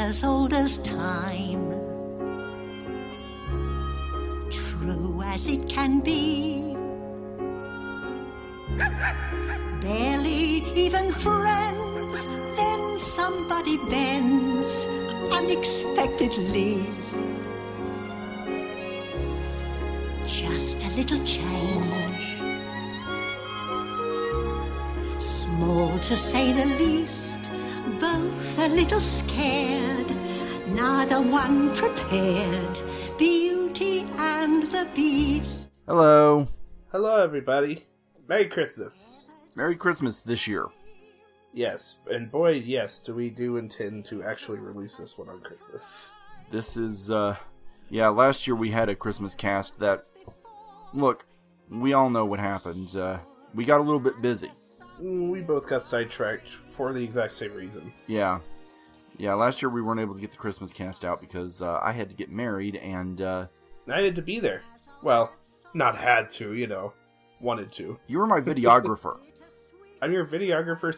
as old as time, true as it can be. Barely even friends, then somebody bends unexpectedly. Just a little change, small to say the least, both a little scared, neither one prepared, Beauty and the Beast. Hello. Hello, everybody. Merry Christmas. Merry Christmas this year. Yes, and boy, yes, do we do intend to actually release this one on Christmas. This is, yeah, last year we had a Christmas cast that, look, we all know what happened. We got a little bit busy. We both got sidetracked for the exact same reason. Yeah, last year we weren't able to get the Christmas cast out because I had to get married and... I had to be there. Well, not had to, you know. Wanted to. You were my videographer. I'm your videographer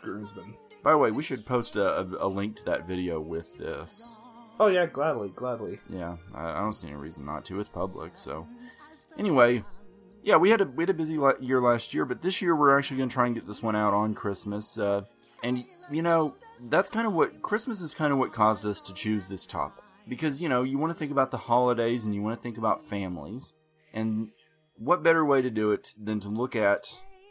/ groomsman. By the way, we should post a link to that video with this. Oh yeah, gladly. Yeah, I don't see any reason not to. It's public, so. Anyway, yeah, we had a busy year last year, but this year we're actually going to try and get this one out on Christmas. And you know, that's kind of what Christmas is. Kind of what caused us to choose this topic, because you know you want to think about the holidays and you want to think about families, and what better way to do it than to look at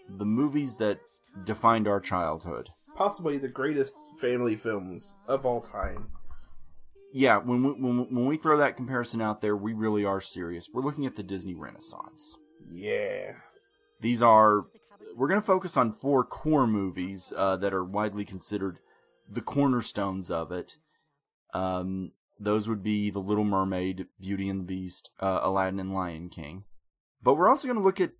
the movies that defined our childhood. Possibly the greatest family films of all time. Yeah, when we throw that comparison out there, we really are serious. We're looking at the Disney Renaissance. Yeah. We're going to focus on 4 core movies that are widely considered the cornerstones of it. Those would be The Little Mermaid, Beauty and the Beast, Aladdin and Lion King. But we're also going to look at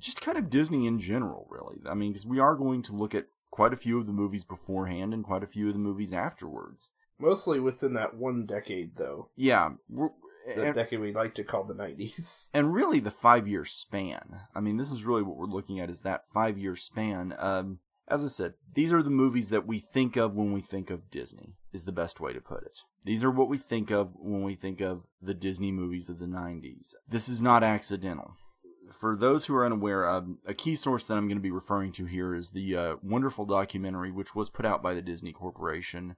just kind of Disney in general, really. I mean, because we are going to look at quite a few of the movies beforehand and quite a few of the movies afterwards. Mostly within that one decade, though. Yeah. The decade we like to call the 90s. And really the 5-year span. I mean, this is really what we're looking at, is that 5-year span. As I said, these are the movies that we think of when we think of Disney, is the best way to put it. These are what we think of when we think of the Disney movies of the 90s. This is not accidental. For those who are unaware, a key source that I'm going to be referring to here is the wonderful documentary which was put out by the Disney Corporation,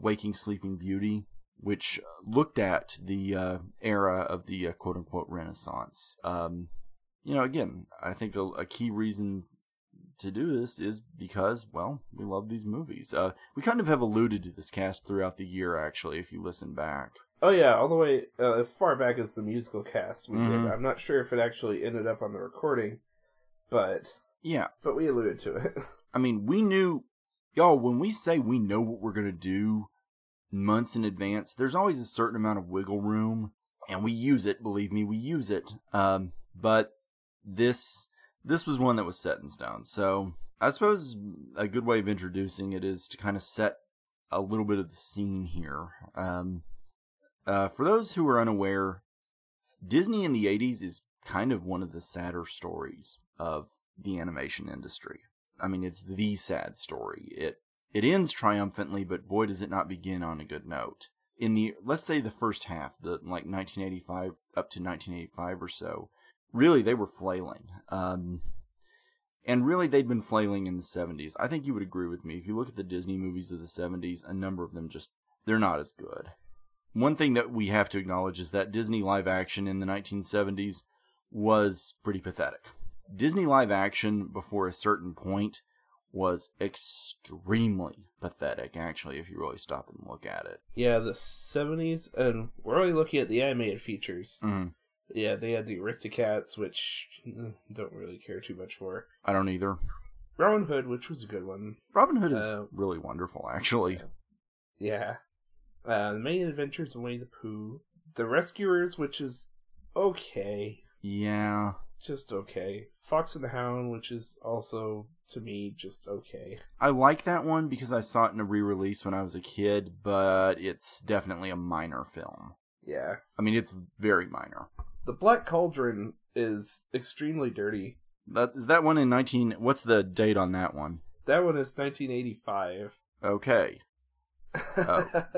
Waking Sleeping Beauty, which looked at the era of the quote-unquote Renaissance. You know, again, I think a key reason to do this is because, well, we love these movies. We kind of have alluded to this cast throughout the year, actually, if you listen back. Oh yeah, all the way as far back as the musical cast we did. I'm not sure if it actually ended up on the recording, but yeah, but we alluded to it. I mean, we knew, y'all. When we say we know what we're gonna do months in advance, there's always a certain amount of wiggle room, and we use it. Believe me, we use it. But this was one that was set in stone. So I suppose a good way of introducing it is to kind of set a little bit of the scene here. For those who are unaware, Disney in the 80s is kind of one of the sadder stories of the animation industry. I mean, it's the sad story. It ends triumphantly, but boy, does it not begin on a good note. In the, let's say, the first half, like 1985 up to 1985 or so, really they were flailing. And really they'd been flailing in the 70s. I think you would agree with me. If you look at the Disney movies of the 70s, a number of them just, they're not as good. One thing that we have to acknowledge is that Disney live action in the 1970s was pretty pathetic. Disney live action before a certain point was extremely pathetic, actually, if you really stop and look at it. Yeah, the 70s, and we're only looking at the animated features. Mm-hmm. Yeah, they had the Aristocats, which don't really care too much for. I don't either. Robin Hood, which was a good one. Robin Hood is really wonderful, actually. Yeah. The Main Adventures of Winnie the Pooh. The Rescuers, which is okay. Yeah. Just okay. Fox and the Hound, which is also, to me, just okay. I like that one because I saw it in a re-release when I was a kid, but it's definitely a minor film. Yeah. I mean, it's very minor. The Black Cauldron is extremely dirty. Is that one in what's the date on that one? That one is 1985. Okay.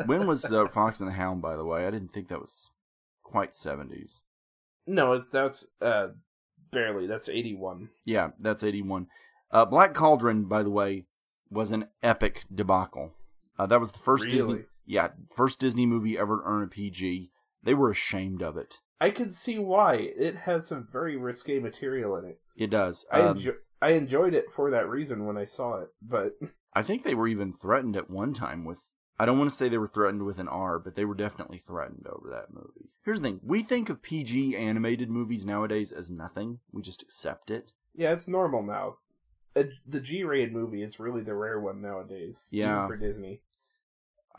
When was Fox and the Hound, by the way? I didn't think that was quite 70s. No, that's barely. That's 81. Yeah, that's 81. Black Cauldron, by the way, was an epic debacle. That was the first first Disney movie ever to earn a PG. They were ashamed of it. I can see why. It has some very risque material in it. It does. I enjoyed it for that reason when I saw it, but... I think they were even threatened at one time with... I don't want to say they were threatened with an R, but they were definitely threatened over that movie. Here's the thing. We think of PG animated movies nowadays as nothing. We just accept it. Yeah, it's normal now. The G-rated movie is really the rare one nowadays. Yeah. Even for Disney.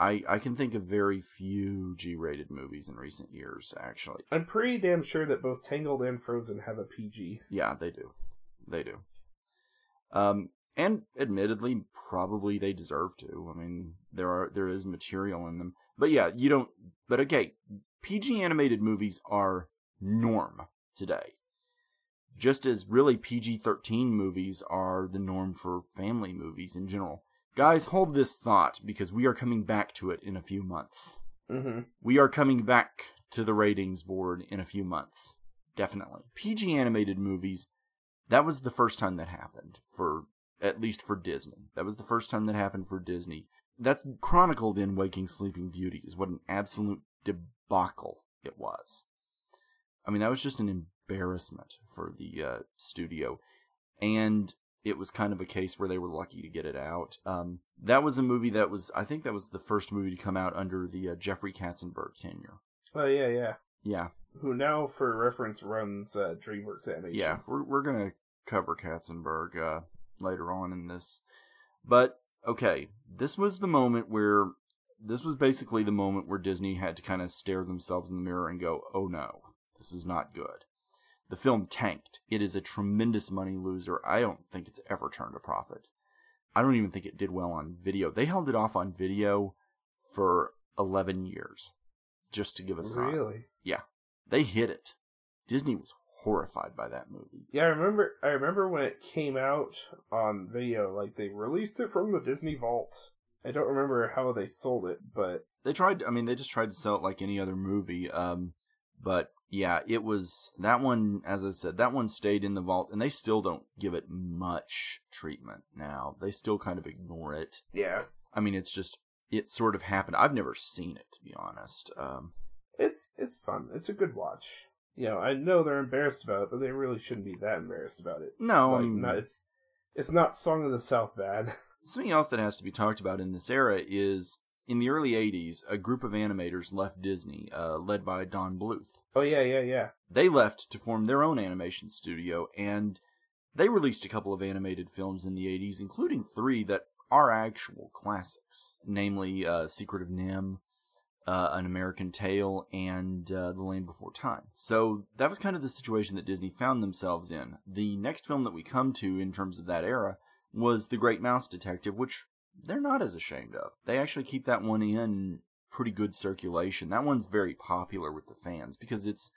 I can think of very few G-rated movies in recent years, actually. I'm pretty damn sure that both Tangled and Frozen have a PG. Yeah, they do. They do. And admittedly, probably they deserve to. I mean, there is material in them. But yeah, you don't... But okay, PG animated movies are norm today. Just as really PG-13 movies are the norm for family movies in general. Guys, hold this thought, because we are coming back to it in a few months. Mm-hmm. We are coming back to the ratings board in a few months. Definitely. PG animated movies, that was the first time that happened for... At least for Disney. That was the first time that happened for Disney. That's chronicled in Waking Sleeping Beauty, is what an absolute debacle it was. I mean, that was just an embarrassment for the studio. And it was kind of a case where they were lucky to get it out. That was a movie that was, I think that was the first movie to come out under the Jeffrey Katzenberg tenure. Oh, yeah. Yeah. Who now, for reference, runs DreamWorks Animation. Yeah, we're going to cover Katzenberg later on in this. But, okay, this was basically the moment where Disney had to kind of stare themselves in the mirror and go, oh no, this is not good. The film tanked. It is a tremendous money loser. I don't think it's ever turned a profit. I don't even think it did well on video. They held it off on video for 11 years, just to give a sign. Really? Yeah. They hid it. Disney was horrified by that movie. Yeah, I remember when it came out on video, like they released it from the Disney vault. I don't remember how they sold it, but they just tried to sell it like any other movie. But yeah, it was that one, as I said, that one stayed in the vault, and they still don't give it much treatment now. They still kind of ignore it. Yeah. I mean, it sort of happened. I've never seen it, to be honest. It's fun. It's a good watch. You know, I know they're embarrassed about it, but they really shouldn't be that embarrassed about it. No, like, I mean... It's not Song of the South bad. Something else that has to be talked about in this era is, in the early 80s, a group of animators left Disney, led by Don Bluth. Oh, yeah. They left to form their own animation studio, and they released a couple of animated films in the 80s, including three that are actual classics, namely Secret of NIMH, An American Tail, and The Land Before Time. So that was kind of the situation that Disney found themselves in. The next film that we come to in terms of that era was The Great Mouse Detective, which they're not as ashamed of. They actually keep that one in pretty good circulation. That one's very popular with the fans because it's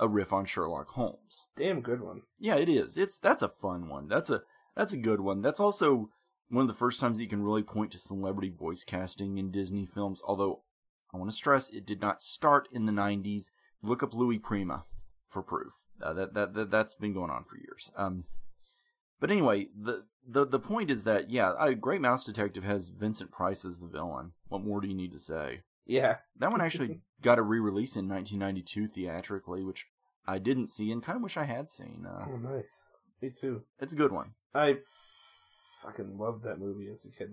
a riff on Sherlock Holmes. Damn good one. Yeah, it is. That's a fun one. That's a good one. That's also one of the first times that you can really point to celebrity voice casting in Disney films, although I want to stress, it did not start in the 90s. Look up Louis Prima for proof. That's been going on for years. But anyway, the point is that, yeah, Great Mouse Detective has Vincent Price as the villain. What more do you need to say? Yeah. That one actually got a re-release in 1992 theatrically, which I didn't see and kind of wish I had seen. Oh, nice. Me too. It's a good one. I fucking loved that movie as a kid.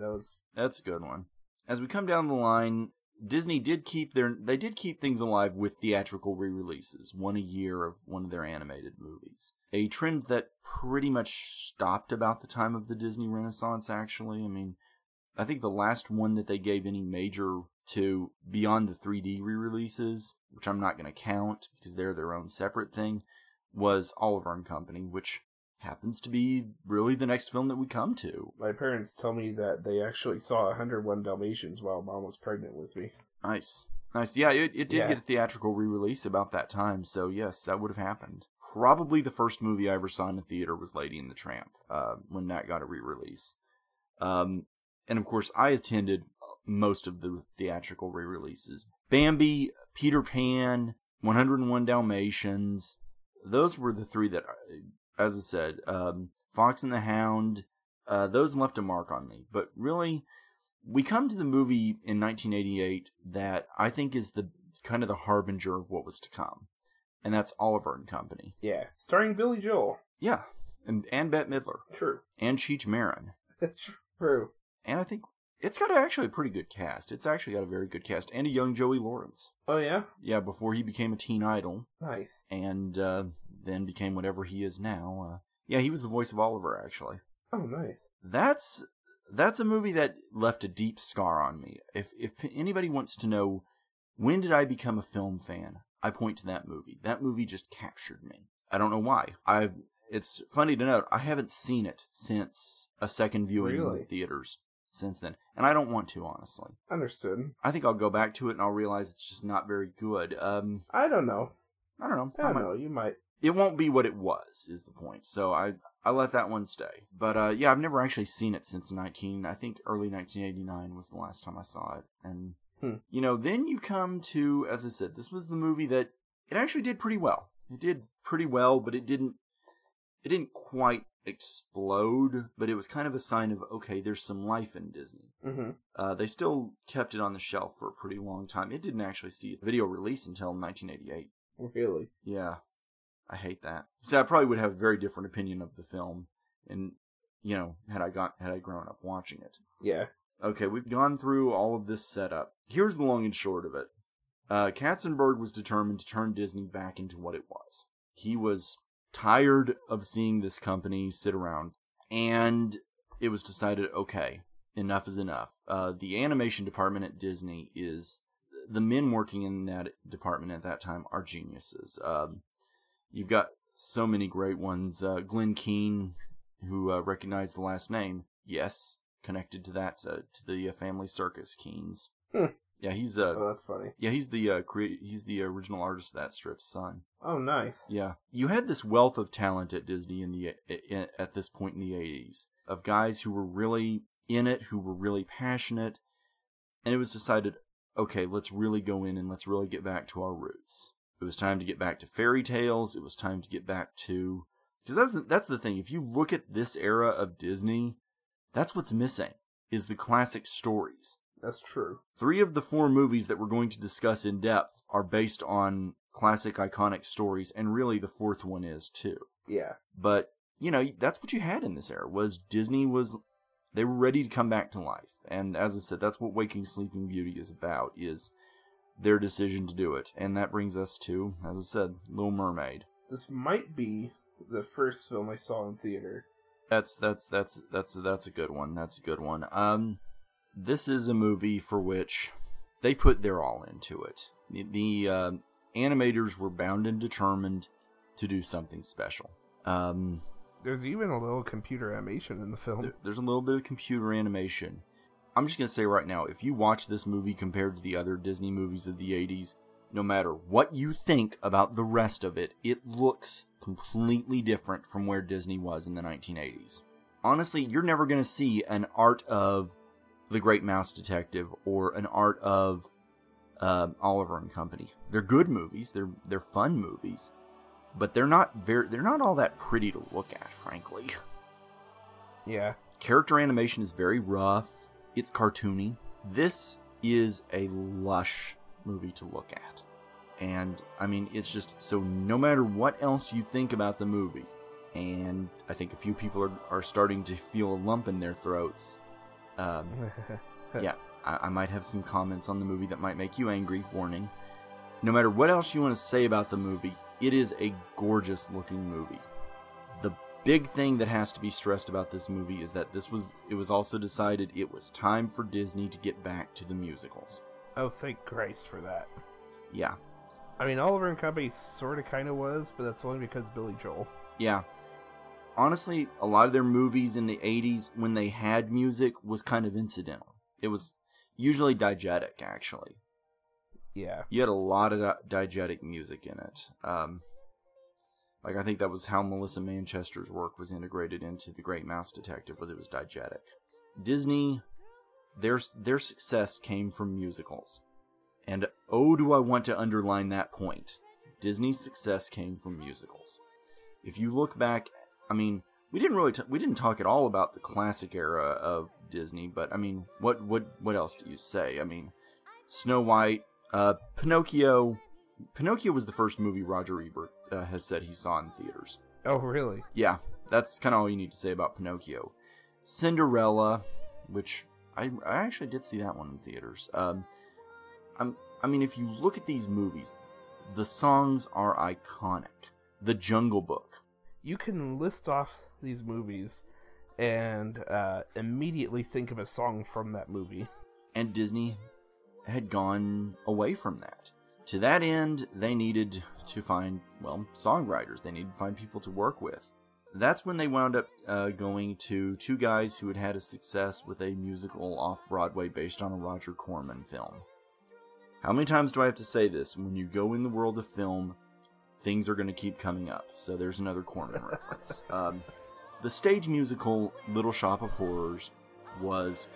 That's a good one. As we come down the line... Disney did keep they did keep things alive with theatrical re-releases, one a year of one of their animated movies. A trend that pretty much stopped about the time of the Disney Renaissance, actually. I mean, I think the last one that they gave any major to beyond the 3D re-releases, which I'm not going to count because they're their own separate thing, was Oliver and Company, which happens to be really the next film that we come to. My parents tell me that they actually saw 101 Dalmatians while Mom was pregnant with me. Nice. Yeah, it did get a theatrical re-release about that time, so yes, that would have happened. Probably the first movie I ever saw in the theater was Lady and the Tramp, when that got a re-release. And of course, I attended most of the theatrical re-releases. Bambi, Peter Pan, 101 Dalmatians. Those were the three that, as I said, Fox and the Hound, those left a mark on me. But really, we come to the movie in 1988 that I think is the kind of the harbinger of what was to come. And that's Oliver and Company. Yeah. Starring Billy Joel. Yeah. And Bette Midler. True. And Cheech Marin. True. And I think it's got actually a pretty good cast. It's actually got a very good cast. And a young Joey Lawrence. Oh, yeah? Yeah, before he became a teen idol. Nice. And then became whatever he is now. Yeah, he was the voice of Oliver, actually. Oh, nice. That's a movie that left a deep scar on me. If anybody wants to know, when did I become a film fan? I point to that movie. That movie just captured me. I don't know why. It's funny to note, I haven't seen it since a second viewing in theaters since then. And I don't want to, honestly. Understood. I think I'll go back to it and I'll realize it's just not very good. I don't know. You might. It won't be what it was, is the point. So I let that one stay. But yeah, I've never actually seen it since I think early 1989 was the last time I saw it. And... You know, then you come to, as I said, this was the movie that it actually did pretty well. It did pretty well, but it didn't quite explode, but it was kind of a sign of, okay, there's some life in Disney. Mm-hmm. They still kept it on the shelf for a pretty long time. It didn't actually see a video release until 1988. Really? Yeah. I hate that. So I probably would have a very different opinion of the film, and you know, had I grown up watching it. Yeah. Okay, we've gone through all of this setup. Here's the long and short of it. Katzenberg was determined to turn Disney back into what it was. He was tired of seeing this company sit around, and it was decided, okay, enough is enough. The animation department at Disney is... The men working in that department at that time are geniuses. You've got so many great ones. Glenn Keane, who recognized the last name, yes, connected to that, to the family circus Keane's. Yeah, he's oh, that's funny. Yeah, he's the original artist of that strip's son. Oh, nice. Yeah, you had this wealth of talent at Disney at this point in the 80s of guys who were really in it, who were really passionate, and it was decided, okay, let's really go in and let's really get back to our roots. It was time to get back to fairy tales. It was time to get back to, because that's the thing. If you look at this era of Disney, that's what's missing, is the classic stories. That's true. 3 of the 4 movies that we're going to discuss in depth are based on classic, iconic stories, and really the 4th one is, too. Yeah. But, you know, that's what you had in this era, was Disney was... They were ready to come back to life. And as I said, that's what Waking Sleeping Beauty is about, is their decision to do it. And that brings us to, as I said, Little Mermaid. This might be the first film I saw in theater. That's a good one. That's a good one. This is a movie for which they put their all into it. The animators were bound and determined to do something special. There's even a little computer animation in the film. There's a little bit of computer animation. I'm just going to say right now, if you watch this movie compared to the other Disney movies of the 80s, no matter what you think about the rest of it, it looks completely different from where Disney was in the 1980s. Honestly, you're never going to see an art of The Great Mouse Detective or an art of Oliver and Company. They're good movies. They're fun movies, but they're not all that pretty to look at, frankly. Yeah. Character animation is very rough. It's cartoony. This is a lush movie to look at. And I mean, it's just, so no matter what else you think about the movie, and I think a few people are starting to feel a lump in their throats. Yeah, I might have some comments on the movie that might make you angry, warning. No matter what else you want to say about the movie, it is a gorgeous looking movie. The big thing that has to be stressed about this movie is that it was also decided it was time for Disney to get back to the musicals. Oh, thank Christ for that. Yeah. I mean, Oliver and Company sort of kind of was, but that's only because of Billy Joel. Yeah. Honestly, a lot of their movies in the 80s, when they had music, was kind of incidental. It was usually diegetic, actually. Yeah. You had a lot of diegetic music in it. Like, I think that was how Melissa Manchester's work was integrated into The Great Mouse Detective, was it was diegetic. Disney their success came from musicals. And oh, do I want to underline that point. Disney's success came from musicals. If you look back, I mean, we didn't talk at all about the classic era of Disney, but I mean, what else do you say? I mean, Snow White, Pinocchio was the first movie Roger Ebert has said he saw in theaters. Oh, really? Yeah, that's kind of all you need to say about Pinocchio. Cinderella, which I actually did see that one in theaters. I mean, if you look at these movies, the songs are iconic. The Jungle Book. You can list off these movies and immediately think of a song from that movie. And Disney had gone away from that. To that end, they needed to find, well, songwriters. They needed to find people to work with. That's when they wound up going to two guys who had had a success with a musical off-Broadway based on a Roger Corman film. How many times do I have to say this? When you go in the world of film, things are going to keep coming up. So there's another Corman reference. The stage musical Little Shop of Horrors was,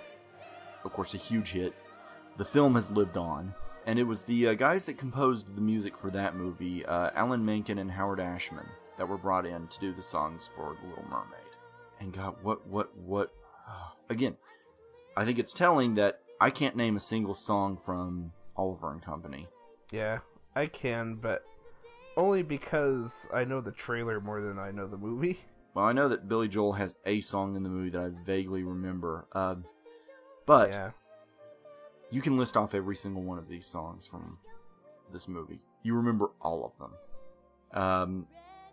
of course, a huge hit. The film has lived on. And it was the guys that composed the music for that movie, Alan Menken and Howard Ashman, that were brought in to do the songs for The Little Mermaid. And God, what? Again, I think it's telling that I can't name a single song from Oliver and Company. Yeah, I can, but only because I know the trailer more than I know the movie. Well, I know that Billy Joel has a song in the movie that I vaguely remember. But yeah. You can list off every single one of these songs from this movie. You remember all of them.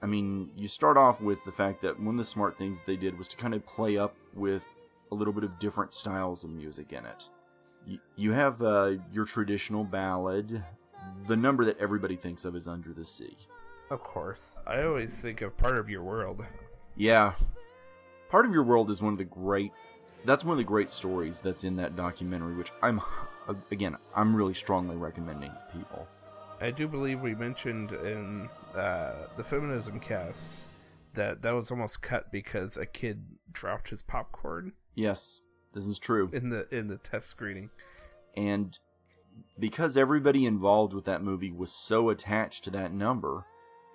I mean, you start off with the fact that one of the smart things they did was to kind of play up with a little bit of different styles of music in it. You have your traditional ballad. The number that everybody thinks of is Under the Sea. Of course. I always think of Part of Your World. Yeah. Part of Your World is one of the great... That's one of the great stories that's in that documentary, which I'm really strongly recommending to people. I do believe we mentioned in the feminism cast that was almost cut because a kid dropped his popcorn. Yes, this is true. In the test screening. And because everybody involved with that movie was so attached to that number,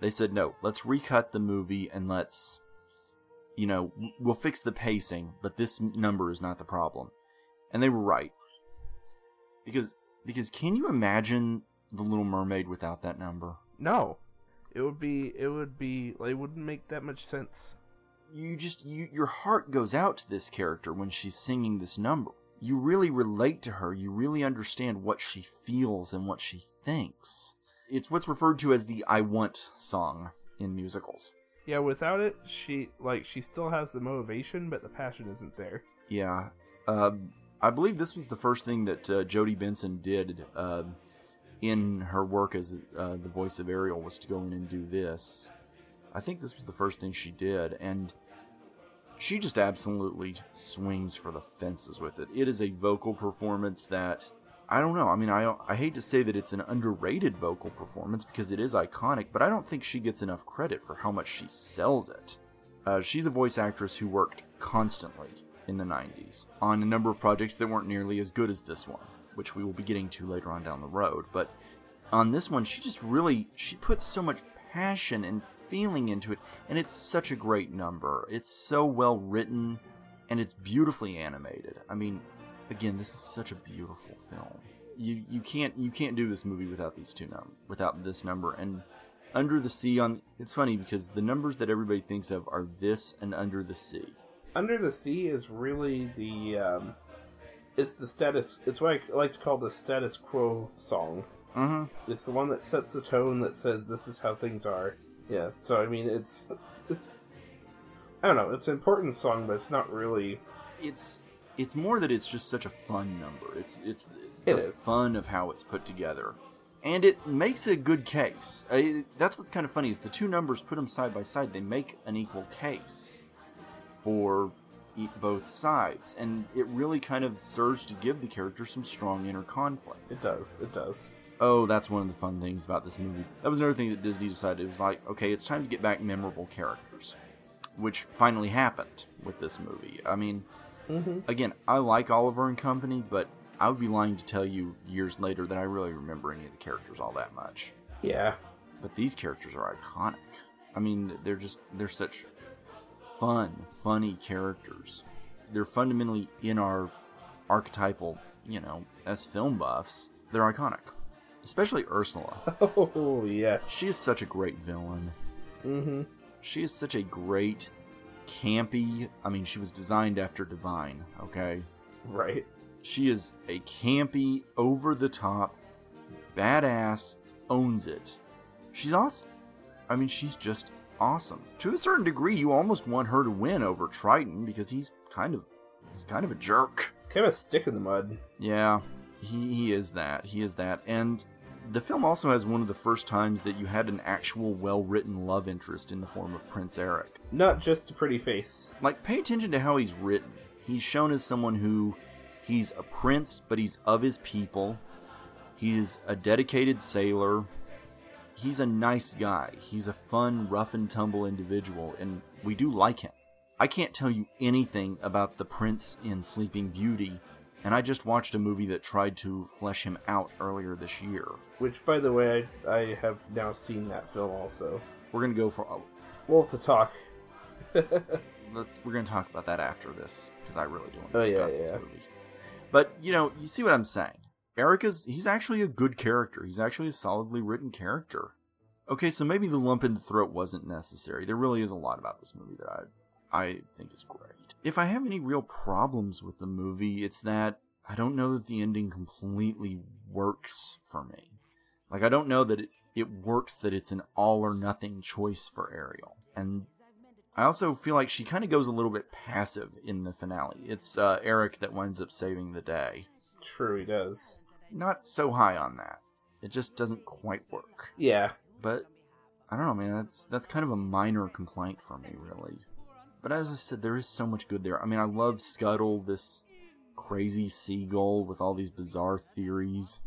they said, no, let's recut the movie and let's, you know, we'll fix the pacing, but this number is not the problem. And they were right. Because can you imagine The Little Mermaid without that number? No. It wouldn't make that much sense. Your heart goes out to this character when she's singing this number. You really relate to her. You really understand what she feels and what she thinks. It's what's referred to as the I want song in musicals. Yeah, without it, she still has the motivation, but the passion isn't there. Yeah. I believe this was the first thing that Jodie Benson did in her work as the voice of Ariel, was to go in and do this. I think this was the first thing she did, and she just absolutely swings for the fences with it. It is a vocal performance that, I don't know, I mean, I hate to say that it's an underrated vocal performance because it is iconic, but I don't think she gets enough credit for how much she sells it. She's a voice actress who worked constantly in the 90s on a number of projects that weren't nearly as good as this one, which we will be getting to later on down the road. But on this one, she puts so much passion and feeling into it, and it's such a great number. It's so well written, and it's beautifully animated. I mean, again, this is such a beautiful film. You can't do this movie without this number. And Under the Sea, it's funny because the numbers that everybody thinks of are this and Under the Sea. Under the Sea is really the it's what I like to call the status quo song. Mm-hmm. It's the one that sets the tone, that says this is how things are. Yeah, so I mean, it's I don't know, it's an important song, but it's not really. It's more that it's just such a fun number. It is fun of how it's put together, and it makes a good case. That's what's kind of funny is the two numbers, put them side by side, they make an equal case for both sides, and it really kind of serves to give the character some strong inner conflict. It does. Oh, that's one of the fun things about this movie. That was another thing that Disney decided. It was like, okay, it's time to get back memorable characters, which finally happened with this movie. I mean, Mm-hmm. Again, I like Oliver and Company, but I would be lying to tell you years later that I really remember any of the characters all that much. Yeah. But these characters are iconic. I mean, they're such fun, funny characters. They're fundamentally in our archetypal, you know, as film buffs, they're iconic. Especially Ursula. Oh, yeah. She is such a great villain. Mm-hmm. She is such a great, campy... I mean, she was designed after Divine, okay? Right. She is a campy, over-the-top, badass, owns it. She's awesome. I mean, she's just awesome. To a certain degree, you almost want her to win over Triton, because he's kind of a jerk. He's kind of a stick in the mud. Yeah. He is that. He is that. And the film also has one of the first times that you had an actual well-written love interest in the form of Prince Eric. Not just a pretty face. Like, pay attention to how he's written. He's shown as someone who, he's a prince, but he's of his people. He's a dedicated sailor. He's a nice guy. He's a fun, rough-and-tumble individual, and we do like him. I can't tell you anything about the prince in Sleeping Beauty, and I just watched a movie that tried to flesh him out earlier this year. Which, by the way, I have now seen that film also. We're going to go for... well, to talk. We're going to talk about that after this, because I really do want to discuss this movie. But, you know, you see what I'm saying. He's actually a good character. He's actually a solidly written character. Okay, so maybe the lump in the throat wasn't necessary. There really is a lot about this movie that I think is great. If I have any real problems with the movie, it's that I don't know that the ending completely works for me. Like, I don't know that it works that it's an all-or-nothing choice for Ariel. And I also feel like she kind of goes a little bit passive in the finale. It's Eric that winds up saving the day. True, he does. Not so high on that. It just doesn't quite work. Yeah. But, I don't know, man, that's kind of a minor complaint for me, really. But as I said, there is so much good there. I mean, I love Scuttle, this crazy seagull with all these bizarre theories.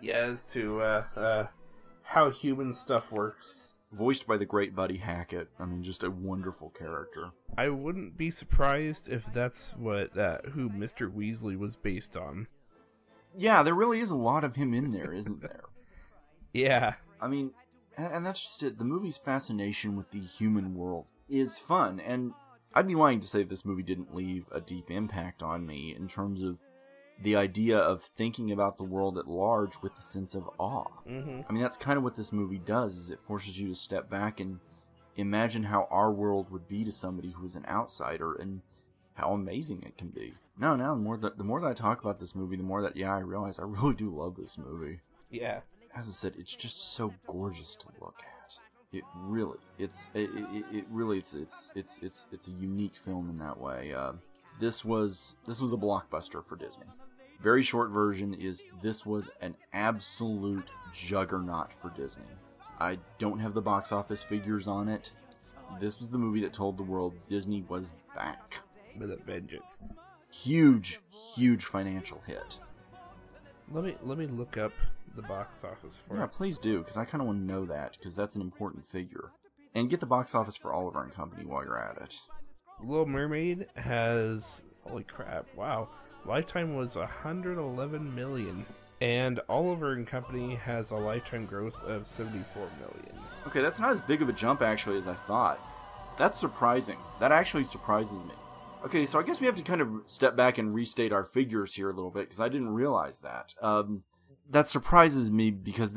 Yeah, as to how human stuff works. Voiced by the great Buddy Hackett. I mean, just a wonderful character. I wouldn't be surprised if that's who Mr. Weasley was based on. Yeah, there really is a lot of him in there, isn't there? Yeah. I mean, and that's just it. The movie's fascination with the human world is fun, and I'd be lying to say this movie didn't leave a deep impact on me in terms of the idea of thinking about the world at large with a sense of awe. Mm-hmm. I mean, that's kind of what this movie does, is it forces you to step back and imagine how our world would be to somebody who is an outsider, and how amazing it can be. The more that I talk about this movie, the more that, I realize I really do love this movie. Yeah. As I said, it's just so gorgeous to look at. It's a unique film in that way. This was a blockbuster for Disney. Very short version is this was an absolute juggernaut for Disney. I don't have the box office figures on it. This was the movie that told the world Disney was back with a vengeance. Huge financial hit. Let me look up the box office for it. Yeah, please do, because I kind of want to know that, because that's an important figure. And get the box office for Oliver and Company while you're at it. Little Mermaid has... holy crap, wow. Lifetime was $111 million. And Oliver and Company has a lifetime gross of $74 million. Okay, that's not as big of a jump, actually, as I thought. That's surprising. That actually surprises me. Okay, so I guess we have to kind of step back and restate our figures here a little bit, because I didn't realize that. That surprises me because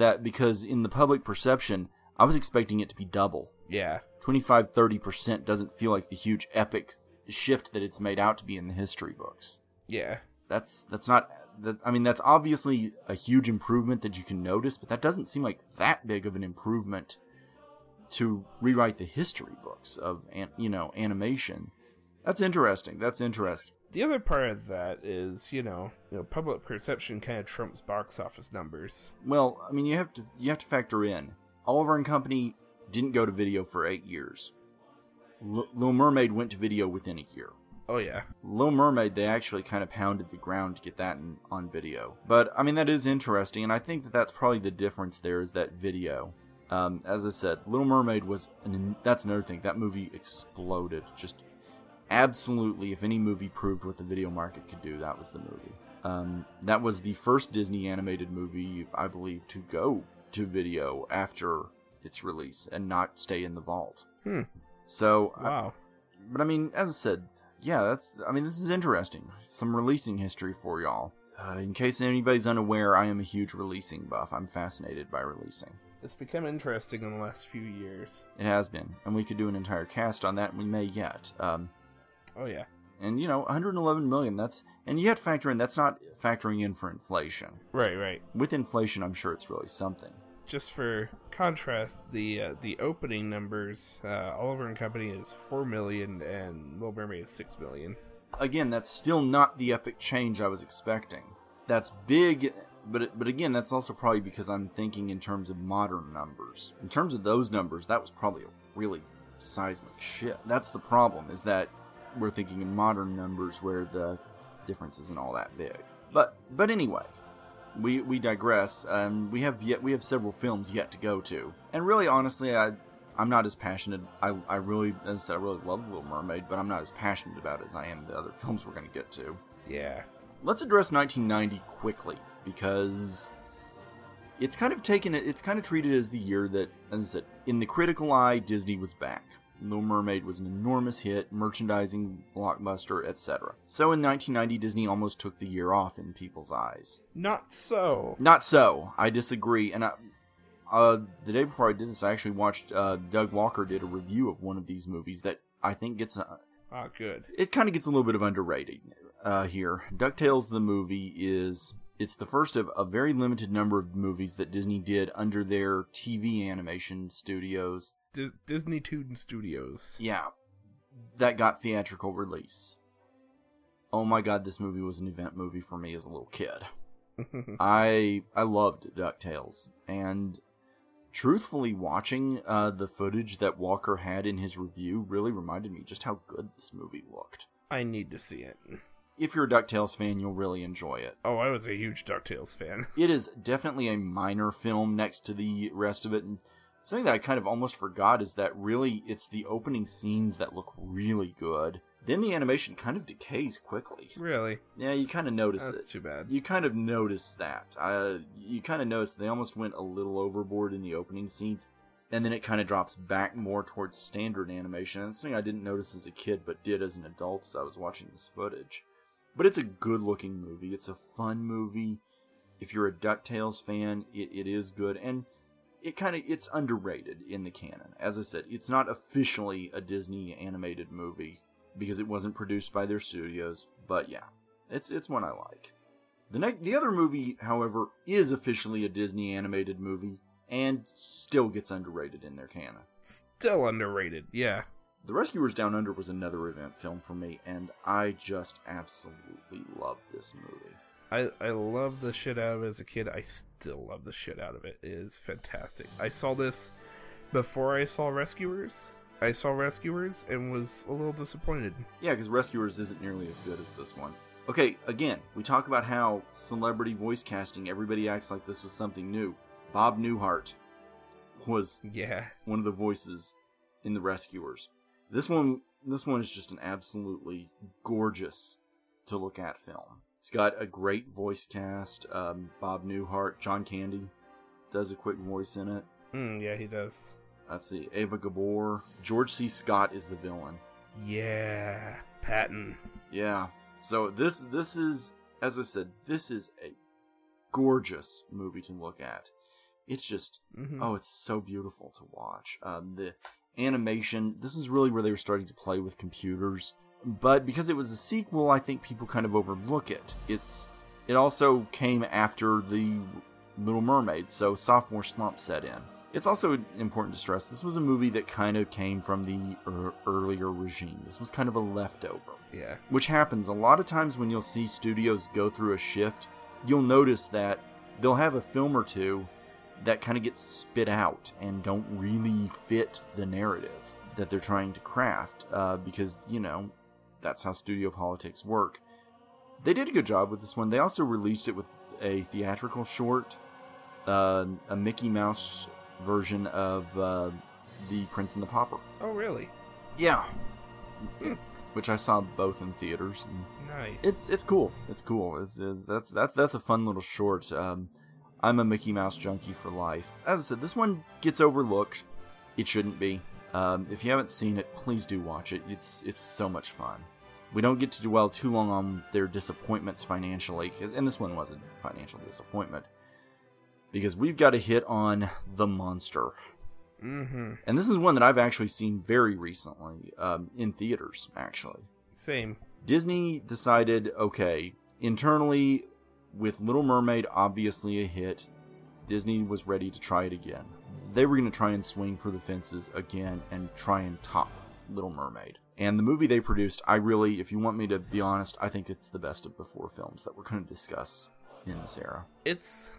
in the public perception, I was expecting it to be double. Yeah. 25-30% doesn't feel like the huge epic shift that it's made out to be in the history books. Yeah. That's obviously a huge improvement that you can notice, but that doesn't seem like that big of an improvement to rewrite the history books of, animation. That's interesting. The other part of that is, public perception kind of trumps box office numbers. Well, I mean, you have to factor in. Oliver and Company didn't go to video for 8 years. Little Mermaid went to video within a year. Oh, yeah. Little Mermaid, they actually kind of pounded the ground to get that on video. But, I mean, that is interesting, and I think that's probably the difference there is that video. As I said, Little Mermaid was... that's another thing. That movie exploded, just... absolutely, if any movie proved what the video market could do, that was the movie. That was the first Disney animated movie, I believe, to go to video after its release and not stay in the vault. So, wow. But I mean, as I said, yeah, that's, I mean, this is interesting. Some releasing history for y'all. In case anybody's unaware, I am a huge releasing buff. I'm fascinated by releasing. It's become interesting in the last few years. It has been. And we could do an entire cast on that, and we may yet. Oh, yeah. And, you know, 111 million, that's... And you have to factor in, that's not factoring in for inflation. Right, right. With inflation, I'm sure it's really something. Just for contrast, the opening numbers, Oliver and Company is 4 million, and Little Mermaid is 6 million. Again, that's still not the epic change I was expecting. That's big... But again, that's also probably because I'm thinking in terms of modern numbers. In terms of those numbers, that was probably a really seismic shift. That's the problem, is that we're thinking in modern numbers where the difference isn't all that big. But anyway, we digress. We have several films yet to go to. And really, honestly, I'm not as passionate. I really love Little Mermaid, but I'm not as passionate about it as I am the other films we're going to get to. Yeah. Let's address 1990 quickly, because it's kind of treated as the year that, as I said, in the critical eye, Disney was back. Little Mermaid was an enormous hit, merchandising, blockbuster, etc. So in 1990, Disney almost took the year off in people's eyes. Not so. Not so. I disagree. And the day before I did this, I actually watched Doug Walker did a review of one of these movies that I think gets... good. It kind of gets a little bit of underrated here. DuckTales the movie is... It's the first of a very limited number of movies that Disney did under their TV animation studios. Disney Toon Studios. Yeah. That got theatrical release. Oh my god, this movie was an event movie for me as a little kid. I loved DuckTales. And truthfully, watching the footage that Walker had in his review really reminded me just how good this movie looked. I need to see it. If you're a DuckTales fan, you'll really enjoy it. Oh, I was a huge DuckTales fan. It is definitely a minor film next to the rest of it. And something that I kind of almost forgot is that really it's the opening scenes that look really good. Then the animation kind of decays quickly. Really? Yeah, you kind of notice it. That's too bad. You kind of notice that. You kind of notice they almost went a little overboard in the opening scenes. And then it kind of drops back more towards standard animation. And that's something I didn't notice as a kid, but did as an adult as I was watching this footage. But it's a good-looking movie. It's a fun movie. If you're a DuckTales fan, it is good. And it's underrated in the canon. As I said, it's not officially a Disney animated movie because it wasn't produced by their studios. But yeah, it's one I like. The other movie, however, is officially a Disney animated movie and still gets underrated in their canon. Still underrated, yeah. The Rescuers Down Under was another event film for me, and I just absolutely love this movie. I love the shit out of it as a kid. I still love the shit out of it. It is fantastic. I saw this before I saw Rescuers. I saw Rescuers and was a little disappointed. Yeah, because Rescuers isn't nearly as good as this one. Okay, again, we talk about how celebrity voice casting, everybody acts like this was something new. Bob Newhart was one of the voices in The Rescuers. This one is just an absolutely gorgeous to look at film. It's got a great voice cast. Bob Newhart, John Candy does a quick voice in it. Yeah, he does. Let's see, Ava Gabor. George C. Scott is the villain. Yeah, Patton. Yeah. So this is, as I said, this is a gorgeous movie to look at. It's just it's so beautiful to watch. The animation, this is really where they were starting to play with computers, but because it was a sequel, I think people kind of overlook it. It also came after the Little Mermaid, so sophomore slump set in. It's also important to stress, this was a movie that kind of came from the earlier regime. This was kind of a leftover. Yeah. Which happens a lot of times when you'll see studios go through a shift, you'll notice that they'll have a film or two that kind of gets spit out and don't really fit the narrative that they're trying to craft because, you know, that's how studio politics work. They did a good job with this one. They also released it with a theatrical short, a Mickey Mouse version of The Prince and the Pauper. Oh, really? Yeah. which I saw both in theaters. And nice. It's cool. It's cool. That's a fun little short. I'm a Mickey Mouse junkie for life. As I said, this one gets overlooked. It shouldn't be. If you haven't seen it, please do watch it. It's so much fun. We don't get to dwell too long on their disappointments financially, and this one was a financial disappointment, because we've got to hit on The Monster. Mm-hmm. And this is one that I've actually seen very recently, in theaters, actually. Same. Disney decided, okay, internally, with Little Mermaid obviously a hit, Disney was ready to try it again. They were going to try and swing for the fences again and try and top Little Mermaid. And the movie they produced, I really, if you want me to be honest, I think it's the best of the four films that we're going to discuss in this era. It's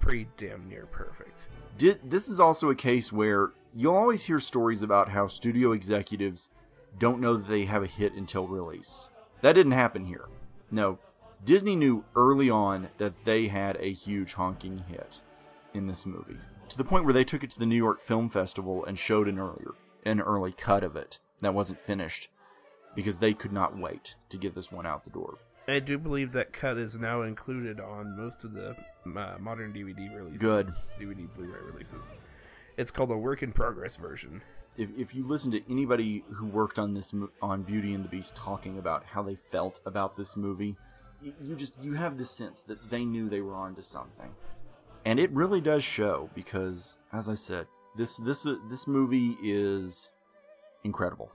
pretty damn near perfect. This is also a case where you'll always hear stories about how studio executives don't know that they have a hit until release. That didn't happen here. No, Disney knew early on that they had a huge honking hit in this movie, to the point where they took it to the New York Film Festival and showed an early cut of it that wasn't finished, because they could not wait to get this one out the door. I do believe that cut is now included on most of the modern DVD releases. Good. DVD Blu-ray releases. It's called a work in progress version. If you listen to anybody who worked on this on Beauty and the Beast talking about how they felt about this movie, you have this sense that they knew they were onto something. And it really does show, because, as I said, this movie is incredible.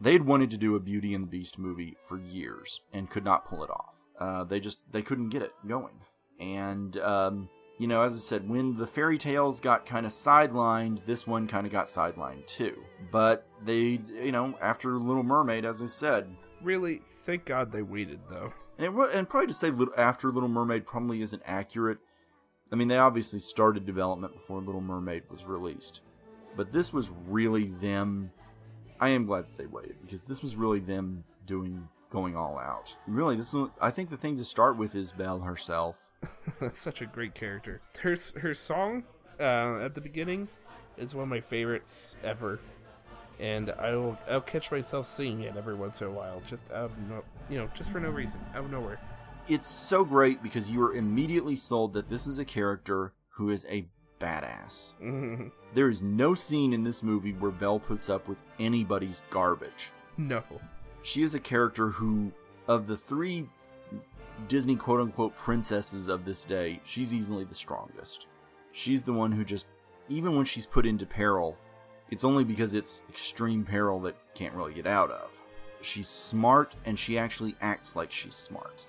They had wanted to do a Beauty and the Beast movie for years and could not pull it off. They couldn't get it going. And, as I said, when the fairy tales got kind of sidelined, this one kind of got sidelined too. But they, after Little Mermaid, as I said... Really, thank God they waited, though. And probably to say after Little Mermaid probably isn't accurate. I mean, they obviously started development before Little Mermaid was released. But this was really them... I am glad that they waited, because this was really them going all out. Really, I think the thing to start with is Belle herself. That's such a great character. Her song at the beginning is one of my favorites ever, and I'll catch myself singing it every once in a while, just out of just for no reason, out of nowhere. It's so great because you are immediately sold that this is a character who is a badass. Mm-hmm. There is no scene in this movie where Belle puts up with anybody's garbage. No. She is a character who, of the three Disney quote-unquote princesses of this day, she's easily the strongest. She's the one who just, even when she's put into peril, it's only because it's extreme peril that can't really get out of. She's smart, and she actually acts like she's smart.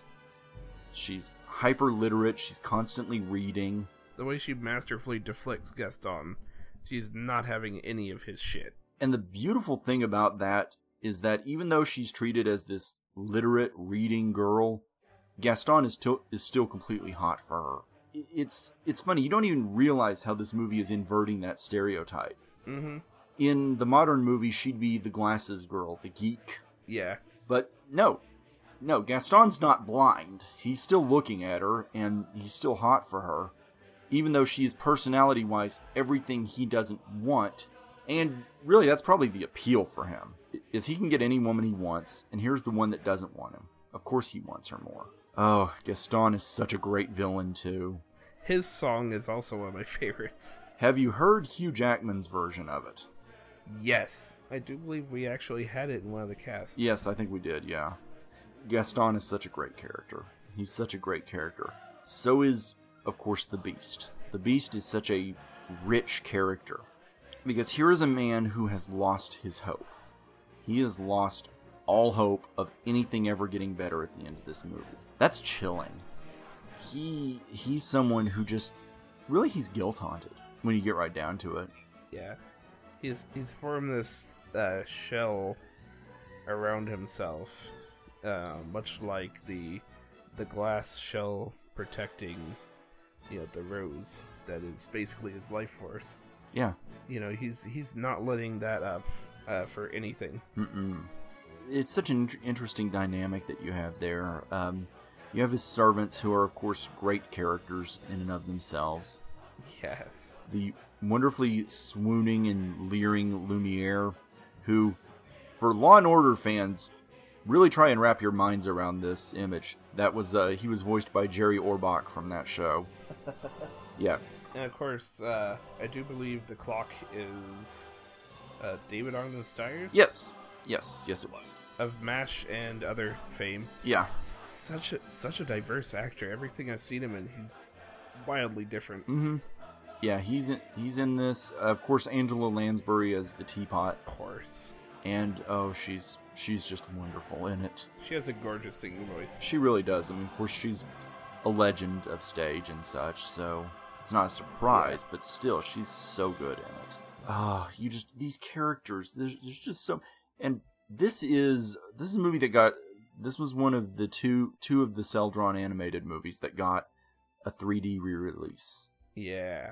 She's hyper-literate, she's constantly reading. The way she masterfully deflects Gaston, she's not having any of his shit. And the beautiful thing about that is that even though she's treated as this literate reading girl, Gaston is still completely hot for her. It's funny, you don't even realize how this movie is inverting that stereotype. Mm-hmm. In the modern movie, she'd be the glasses girl, the geek. Yeah. But no, Gaston's not blind. He's still looking at her, and he's still hot for her. Even though she is personality-wise everything he doesn't want, and really that's probably the appeal for him, is he can get any woman he wants, and here's the one that doesn't want him. Of course he wants her more. Oh, Gaston is such a great villain, too. His song is also one of my favorites. Have you heard Hugh Jackman's version of it? Yes. I do believe we actually had it in one of the casts. Yes, I think we did, yeah. Gaston is such a great character. He's such a great character. So is... of course, the Beast. The Beast is such a rich character, because here is a man who has lost his hope. He has lost all hope of anything ever getting better at the end of this movie. That's chilling. He's someone who just... really, he's guilt-haunted when you get right down to it. Yeah. He's formed this shell around himself, much like the glass shell protecting... the rose that is basically his life force. Yeah. He's not letting that up for anything. Mm-mm. It's such an interesting dynamic that you have there. You have his servants, who are, of course, great characters in and of themselves. Yes. The wonderfully swooning and leering Lumiere, who for Law and Order fans, really try and wrap your minds around this image. That was he was voiced by Jerry Orbach from that show. Yeah. And of course, I do believe the clock is David Ogden Stiers. Yes, yes, yes, it was. Of MASH and other fame. Yeah. Such a diverse actor. Everything I've seen him in, he's wildly different. Mm-hmm. Yeah, he's in this. Of course, Angela Lansbury as the teapot. Of course. And oh, she's just wonderful in it. She has a gorgeous singing voice. She really does. I mean, of course, she's a legend of stage and such. So it's not a surprise, yeah. But still, she's so good in it. Ah, you just these characters. There's just so. And this is a movie that got. This was one of the two of the cel-drawn animated movies that got a 3D re-release. Yeah.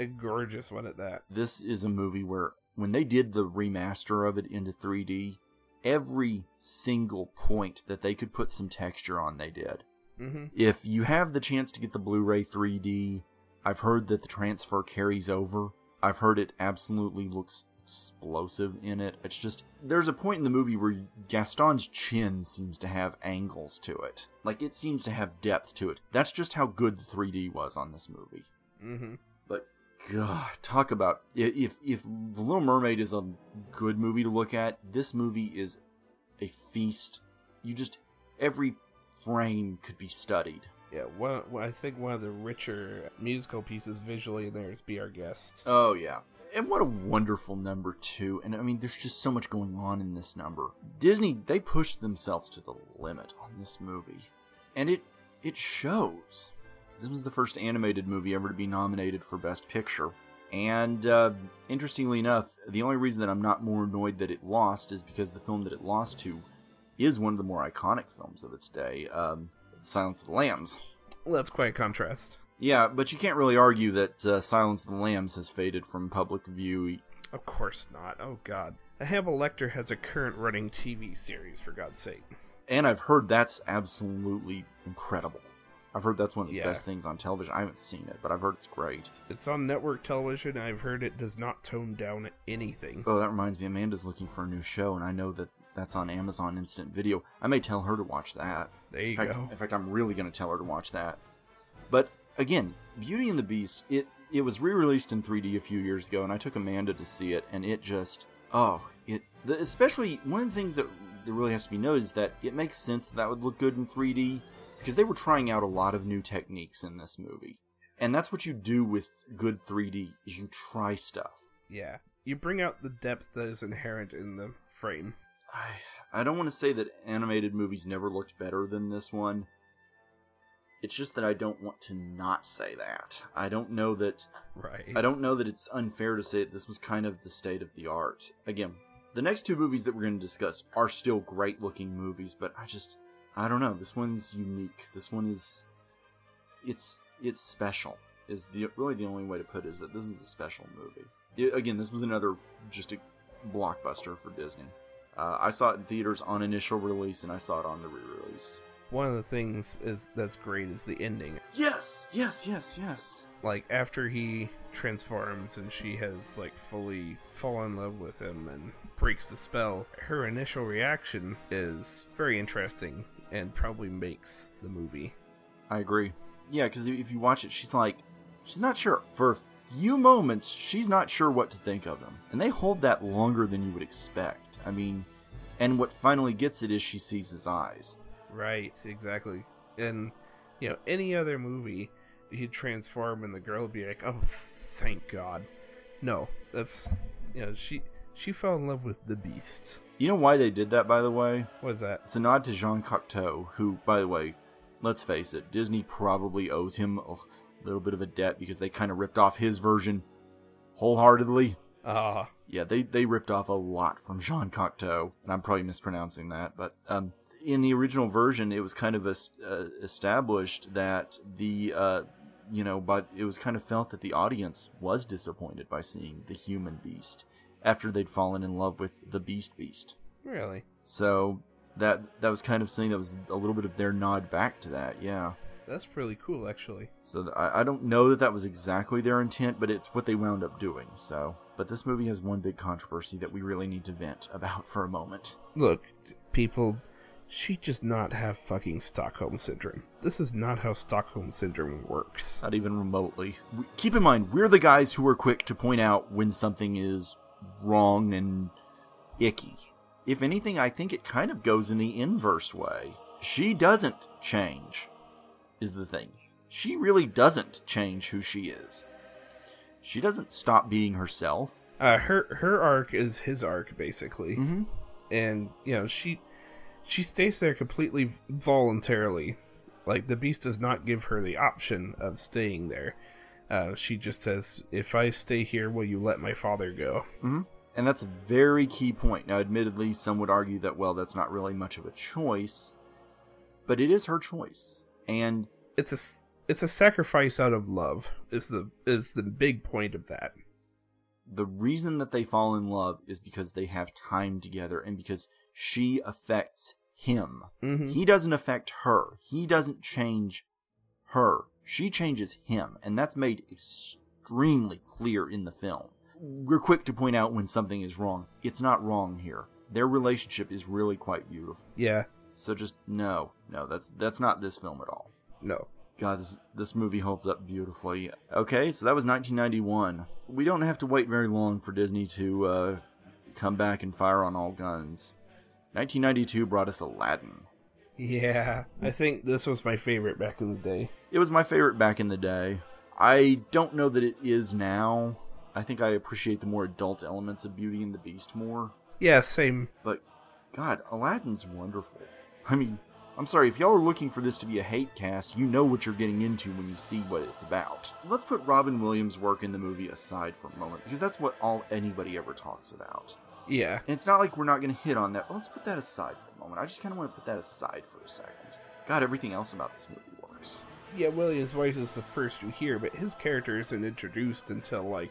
A gorgeous one at that. This is a movie where when they did the remaster of it into 3D, every single point that they could put some texture on, they did. Mm-hmm. If you have the chance to get the Blu-ray 3D, I've heard that the transfer carries over. I've heard it absolutely looks explosive in it. It's just, there's a point in the movie where Gaston's chin seems to have angles to it. Like, it seems to have depth to it. That's just how good the 3D was on this movie. Mm-hmm. But, God, talk about, if The Little Mermaid is a good movie to look at, this movie is a feast. You just, every frame could be studied. Yeah, I think one of the richer musical pieces visually in there is Be Our Guest. Oh, yeah. And what a wonderful number, too. And, I mean, there's just so much going on in this number. Disney, they pushed themselves to the limit on this movie. And it shows. This was the first animated movie ever to be nominated for Best Picture. And, interestingly enough, the only reason that I'm not more annoyed that it lost is because the film that it lost to is one of the more iconic films of its day, Silence of the Lambs. Well, that's quite a contrast. Yeah, but you can't really argue that Silence of the Lambs has faded from public view. Of course not. Oh, God. Hannibal Lecter has a current running TV series, for God's sake. And I've heard that's absolutely incredible. I've heard that's one of the best things on television. I haven't seen it, but I've heard it's great. It's on network television, and I've heard it does not tone down anything. Oh, that reminds me. Amanda's looking for a new show, and I know that that's on Amazon Instant Video. I may tell her to watch that. There you go. In fact, I'm really going to tell her to watch that. But again, Beauty and the Beast, it was re-released in 3D a few years ago, and I took Amanda to see it, and it just, especially one of the things that really has to be noted is that it makes sense that would look good in 3D, because they were trying out a lot of new techniques in this movie. And that's what you do with good 3D, is you try stuff. Yeah. You bring out the depth that is inherent in the frame. I don't want to say that animated movies never looked better than this one. It's just that I don't want to not say that. I don't know that. Right. I don't know that it's unfair to say that this was kind of the state of the art. Again, the next two movies that we're going to discuss are still great-looking movies, but I don't know. This one's unique. This one is, it's special. Is really the only way to put it, is that this is a special movie. Again, this was another just a blockbuster for Disney. I saw it in theaters on initial release, and I saw it on the re-release. One of the things that's great is the ending. Yes, yes, yes, yes. Like, after he transforms and she has, like, fully fallen in love with him and breaks the spell, her initial reaction is very interesting and probably makes the movie. I agree. Yeah, because if you watch it, she's not sure. For a few moments, she's not sure what to think of him. And they hold that longer than you would expect. I mean, and what finally gets it is she sees his eyes. Right, exactly. And, you know, any other movie, he'd transform and the girl would be like, oh, thank God. No, that's, you know, she fell in love with the Beast. You know why they did that, by the way? What is that? It's a nod to Jean Cocteau, who, by the way, let's face it, Disney probably owes him a little bit of a debt because they kind of ripped off his version wholeheartedly. Yeah, they ripped off a lot from Jean Cocteau, and I'm probably mispronouncing that, but, in the original version, it was kind of established that it was kind of felt that the audience was disappointed by seeing the human Beast after they'd fallen in love with the Beast. Really? So that was kind of something that was a little bit of their nod back to that, yeah. That's pretty cool, actually. So I don't know that was exactly their intent, but it's what they wound up doing, so... But this movie has one big controversy that we really need to vent about for a moment. Look, people... She does not have fucking Stockholm Syndrome. This is not how Stockholm Syndrome works. Not even remotely. Keep in mind, we're the guys who are quick to point out when something is wrong and icky. If anything, I think it kind of goes in the inverse way. She doesn't change, is the thing. She really doesn't change who she is. She doesn't stop being herself. Her arc is his arc, basically. Mm-hmm. And, you know, she stays there completely voluntarily. Like, the Beast does not give her the option of staying there. She just says, if I stay here, will you let my father go? Mm-hmm. And that's a very key point. Now, admittedly, some would argue that, well, that's not really much of a choice. But it is her choice. And it's a sacrifice out of love is the big point of that. The reason that they fall in love is because they have time together and because she affects him. Mm-hmm. He doesn't affect her. He doesn't change her. She changes him. And that's made extremely clear in the film. We're quick to point out when something is wrong. It's not wrong here. Their relationship is really quite beautiful. Yeah. So just, no, that's not this film at all. No. God, this movie holds up beautifully. Okay, so that was 1991. We don't have to wait very long for Disney to come back and fire on all guns. 1992 brought us Aladdin. Yeah, I think this was my favorite back in the day. It was my favorite back in the day. I don't know that it is now. I think I appreciate the more adult elements of Beauty and the Beast more. Yeah, same. But, God, Aladdin's wonderful. I mean, I'm sorry, if y'all are looking for this to be a hate cast, you know what you're getting into when you see what it's about. Let's put Robin Williams' work in the movie aside for a moment, because that's what all anybody ever talks about. Yeah. And it's not like we're not going to hit on that, but let's put that aside for a moment. I just kind of want to put that aside for a second. God, everything else about this movie works. Yeah, Williams' voice is the first you hear, but his character isn't introduced until, like,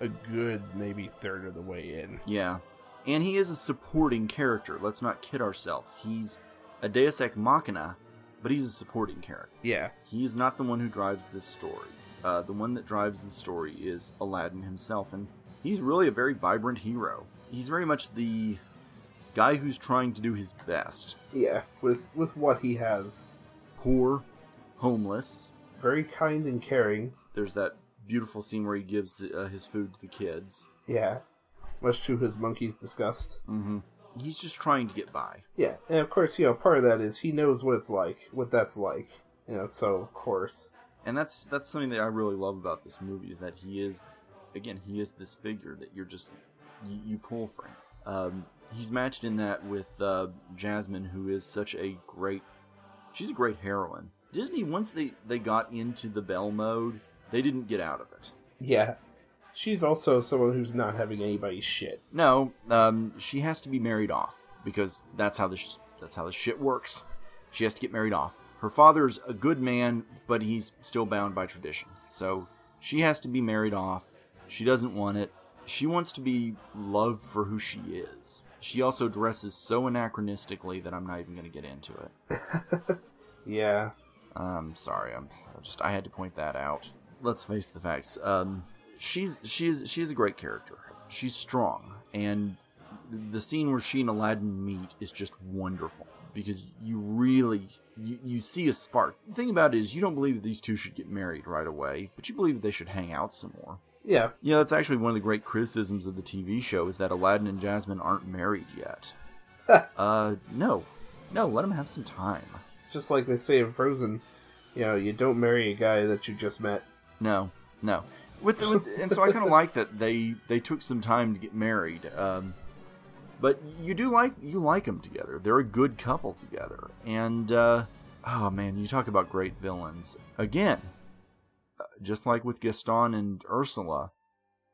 a good maybe third of the way in. Yeah. And he is a supporting character. Let's not kid ourselves. He's a deus ex machina, but he's a supporting character. Yeah. He is not the one who drives this story. The one that drives the story is Aladdin himself, and he's really a very vibrant hero. He's very much the guy who's trying to do his best. Yeah, with what he has. Poor, homeless. Very kind and caring. There's that beautiful scene where he gives his food to the kids. Yeah, much to his monkey's disgust. Mm-hmm. He's just trying to get by. Yeah, and of course, you know, part of that is he knows what it's like, what that's like. You know, so, of course. And that's something that I really love about this movie, is that he is, again, he is this figure that you're just, you pull for him. He's matched in that with Jasmine, who is she's a great heroine. Disney, once they got into the Belle mode, they didn't get out of it. Yeah. She's also someone who's not having anybody's shit. No, she has to be married off, because that's how the shit works. She has to get married off. Her father's a good man, but he's still bound by tradition. So she has to be married off. She doesn't want it. She wants to be loved for who she is. She also dresses so anachronistically that I'm not even going to get into it. Yeah. I'm sorry. I had to point that out. Let's face the facts. She is a great character. She's strong, and the scene where she and Aladdin meet is just wonderful, because you really you see a spark. The thing about it is, you don't believe that these two should get married right away, but you believe they should hang out some more. Yeah. You know, that's actually one of the great criticisms of the TV show, is that Aladdin and Jasmine aren't married yet. No, let them have some time. Just like they say in Frozen, you know, you don't marry a guy that you just met. No. And so I kind of like that they took some time to get married. But you like them together. They're a good couple together. And, oh man, you talk about great villains. Again, just like with Gaston and Ursula,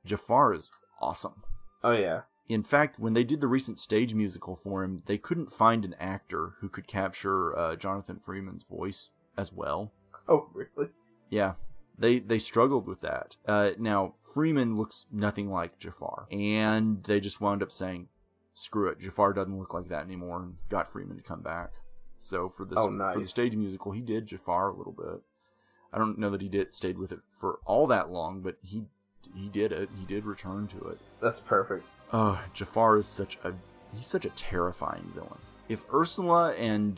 Jafar is awesome. Oh, yeah. In fact, when they did the recent stage musical for him, they couldn't find an actor who could capture Jonathan Freeman's voice as well. Oh, really? Yeah. They struggled with that. Now, Freeman looks nothing like Jafar, and they just wound up saying, screw it, Jafar doesn't look like that anymore, and got Freeman to come back. So for the for the stage musical, he did Jafar a little bit. I don't know that he stayed with it for all that long, but he did it. He did return to it. That's perfect. Jafar is such a terrifying villain. If Ursula and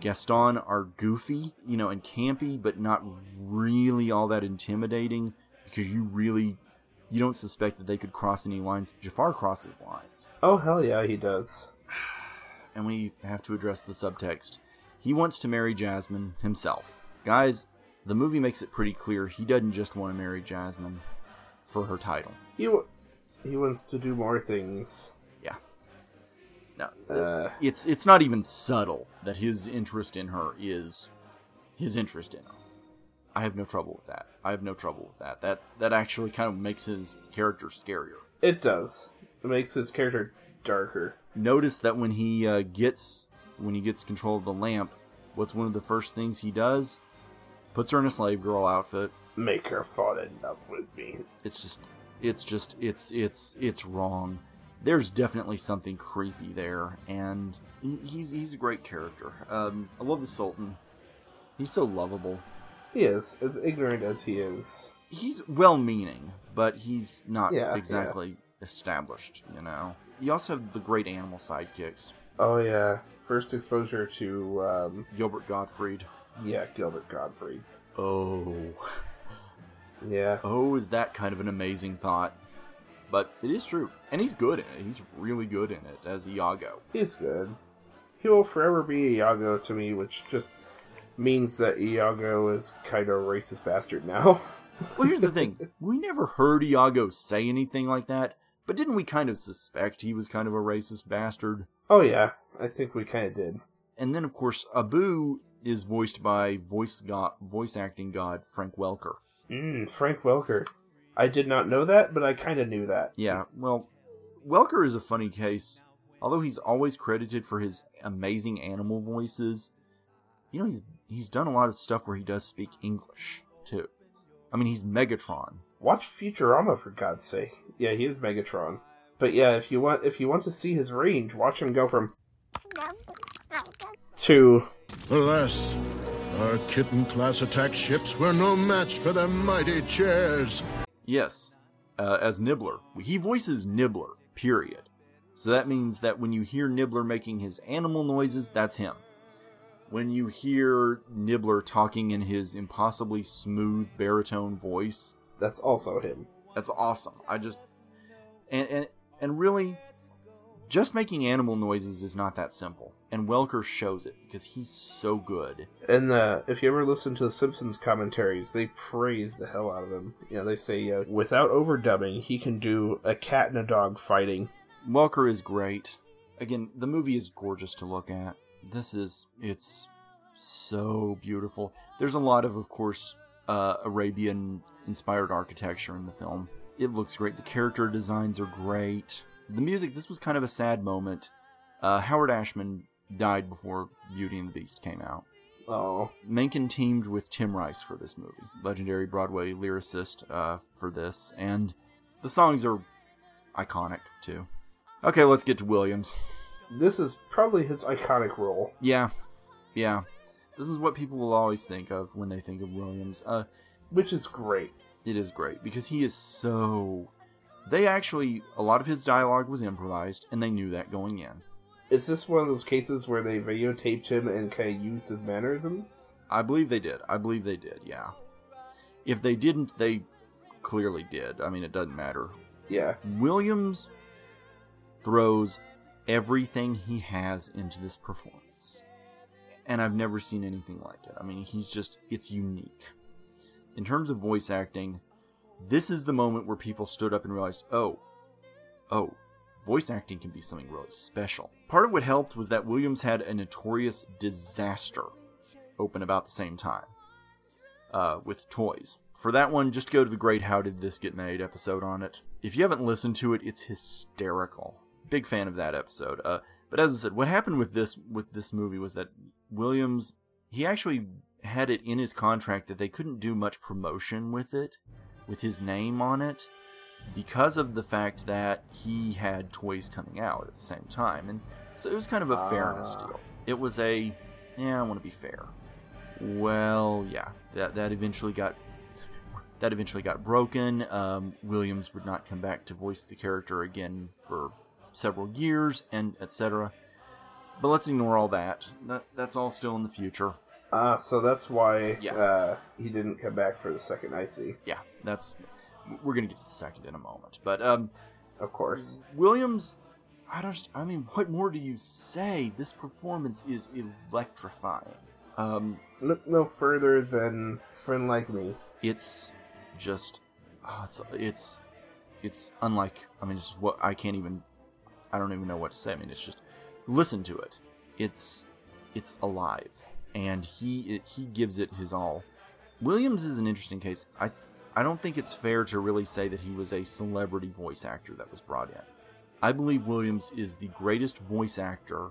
Gaston are goofy, you know, and campy, but not really all that intimidating, because you don't suspect that they could cross any lines. Jafar crosses lines. Oh, hell yeah, he does. And we have to address the subtext. He wants to marry Jasmine himself. Guys, the movie makes it pretty clear he doesn't just want to marry Jasmine for her title. He wants to do more things. Yeah. No, it's not even subtle that his interest in her is his interest in her. I have no trouble with that. That actually kind of makes his character scarier. It does. It makes his character darker. Notice that when he gets control of the lamp, what's one of the first things he does? Puts her in a slave girl outfit. Make her fall in love with me. It's wrong. There's definitely something creepy there, and he's a great character. I love the Sultan. He's so lovable. He is, as ignorant as he is. He's well-meaning, but he's not exactly established, you know. You also have the great animal sidekicks. Oh, yeah. First exposure to... Gilbert Gottfried. Yeah, Gilbert Gottfried. Oh. Yeah. Oh, is that kind of an amazing thought. But it is true. And he's good in it. He's really good in it as Iago. He's good. He will forever be Iago to me, which just means that Iago is kind of a racist bastard now. Well, here's the thing. We never heard Iago say anything like that, but didn't we kind of suspect he was kind of a racist bastard? Oh, yeah. I think we kind of did. And then, of course, Abu is voiced by voice acting god Frank Welker. Frank Welker. I did not know that, but I kind of knew that. Yeah, well, Welker is a funny case. Although he's always credited for his amazing animal voices, you know, he's done a lot of stuff where he does speak English, too. I mean, he's Megatron. Watch Futurama, for God's sake. Yeah, he is Megatron. But yeah, if you want to see his range, watch him go from... to... Alas, our kitten-class attack ships were no match for their mighty chairs. Yes, as Nibbler. He voices Nibbler, period. So that means that when you hear Nibbler making his animal noises, that's him. When you hear Nibbler talking in his impossibly smooth baritone voice... that's also him. That's awesome. I just... And really, just making animal noises is not that simple. And Welker shows it, because he's so good. And if you ever listen to the Simpsons commentaries, they praise the hell out of him. You know, they say, without overdubbing, he can do a cat and a dog fighting. Welker is great. Again, the movie is gorgeous to look at. It's so beautiful. There's a lot of course, Arabian-inspired architecture in the film. It looks great. The character designs are great. The music, this was kind of a sad moment. Howard Ashman died before Beauty and the Beast came out. Oh. Menken teamed with Tim Rice for this movie. Legendary Broadway lyricist for this. And the songs are iconic, too. Okay, let's get to Williams. This is probably his iconic role. Yeah, yeah. This is what people will always think of when they think of Williams. Which is great. It is great, because he is so... a lot of his dialogue was improvised, and they knew that going in. Is this one of those cases where they videotaped him and kind of used his mannerisms? I believe they did, yeah. If they didn't, they clearly did. I mean, it doesn't matter. Yeah. Williams throws... everything he has into this performance, and I've never seen anything like it. I mean, it's unique. In terms of voice acting, this is the moment where people stood up and realized, oh, voice acting can be something really special. Part of what helped was that Williams had a notorious disaster open about the same time with toys. For that one, just go to the great How Did This Get Made episode on it. If you haven't listened to it, it's hysterical. Big fan of that episode. But as I said, what happened with this movie was that Williams, he actually had it in his contract that they couldn't do much promotion with it, with his name on it, because of the fact that he had toys coming out at the same time. And so it was kind of a fairness deal. It was a I want to be fair. Well, yeah, that eventually got broken. Williams would not come back to voice the character again for several years, and etc. But let's ignore all that. That's all still in the future. So that's why he didn't come back for the second, I see. Yeah, we're going to get to the second in a moment. But, of course. Williams, what more do you say? This performance is electrifying. Look no further than Friend Like Me. It's just, it's unlike, I don't even know what to say. It's just, listen to it. It's alive. And he gives it his all. Williams is an interesting case. I don't think it's fair to really say that he was a celebrity voice actor that was brought in. I believe Williams is the greatest voice actor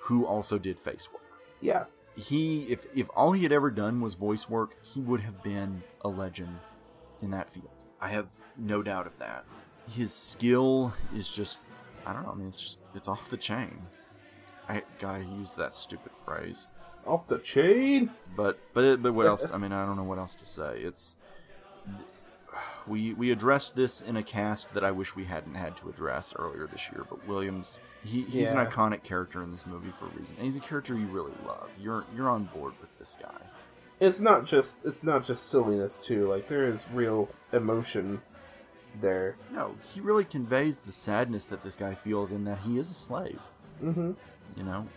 who also did face work. Yeah. If all he had ever done was voice work, he would have been a legend in that field. I have no doubt of that. His skill is just, it's off the chain. God, I used that stupid phrase. Off the chain? But what else? I don't know what else to say. We addressed this in a cast that I wish we hadn't had to address earlier this year, but Williams, he's an iconic character in this movie for a reason. And he's a character you really love. You're on board with this guy. It's not just silliness too. Like, there is real emotion there. No, he really conveys the sadness that this guy feels in that he is a slave. Mm-hmm.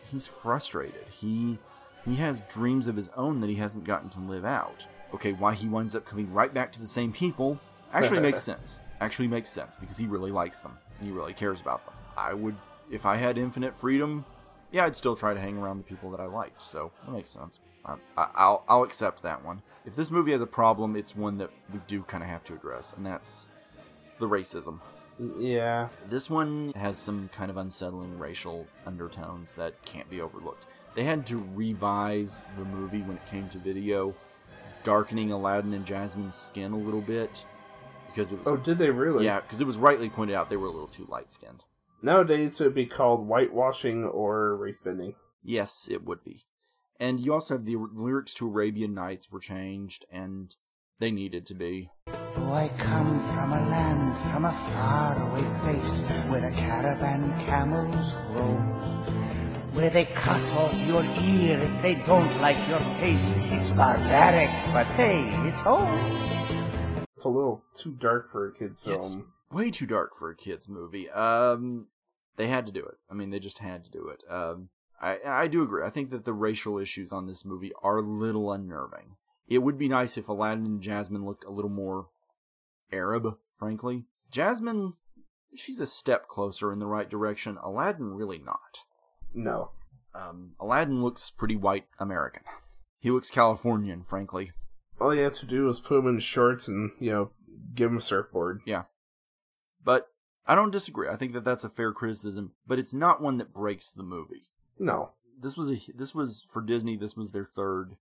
He's frustrated. He has dreams of his own that he hasn't gotten to live out. Okay, why he winds up coming right back to the same people actually makes sense. Actually makes sense, because he really likes them. And he really cares about them. I would, if I had infinite freedom, I'd still try to hang around the people that I liked. So, that makes sense. I'll accept that one. If this movie has a problem, it's one that we do kind of have to address, and that's the racism. Yeah. This one has some kind of unsettling racial undertones that can't be overlooked. They had to revise the movie when it came to video, darkening Aladdin and Jasmine's skin a little bit. Because it was, did they really? Yeah, because it was rightly pointed out they were a little too light-skinned. Nowadays, it would be called whitewashing or race bending. Yes, it would be. And you also have the lyrics to Arabian Nights were changed, and they needed to be. Oh, I come from a land, from a faraway place, where the caravan camels roam, where they cut off your ear if they don't like your face. It's barbaric, but hey, it's home. It's a little too dark for a kid's film. It's way too dark for a kid's movie. They had to do it. They just had to do it. I do agree. I think that the racial issues on this movie are a little unnerving. It would be nice if Aladdin and Jasmine looked a little more Arab, frankly. Jasmine, she's a step closer in the right direction. Aladdin, really not. No. Aladdin looks pretty white American. He looks Californian, frankly. All you had to do was put him in shorts and, give him a surfboard. Yeah. But I don't disagree. I think that that's a fair criticism, but it's not one that breaks the movie. No. This was for Disney, this was their third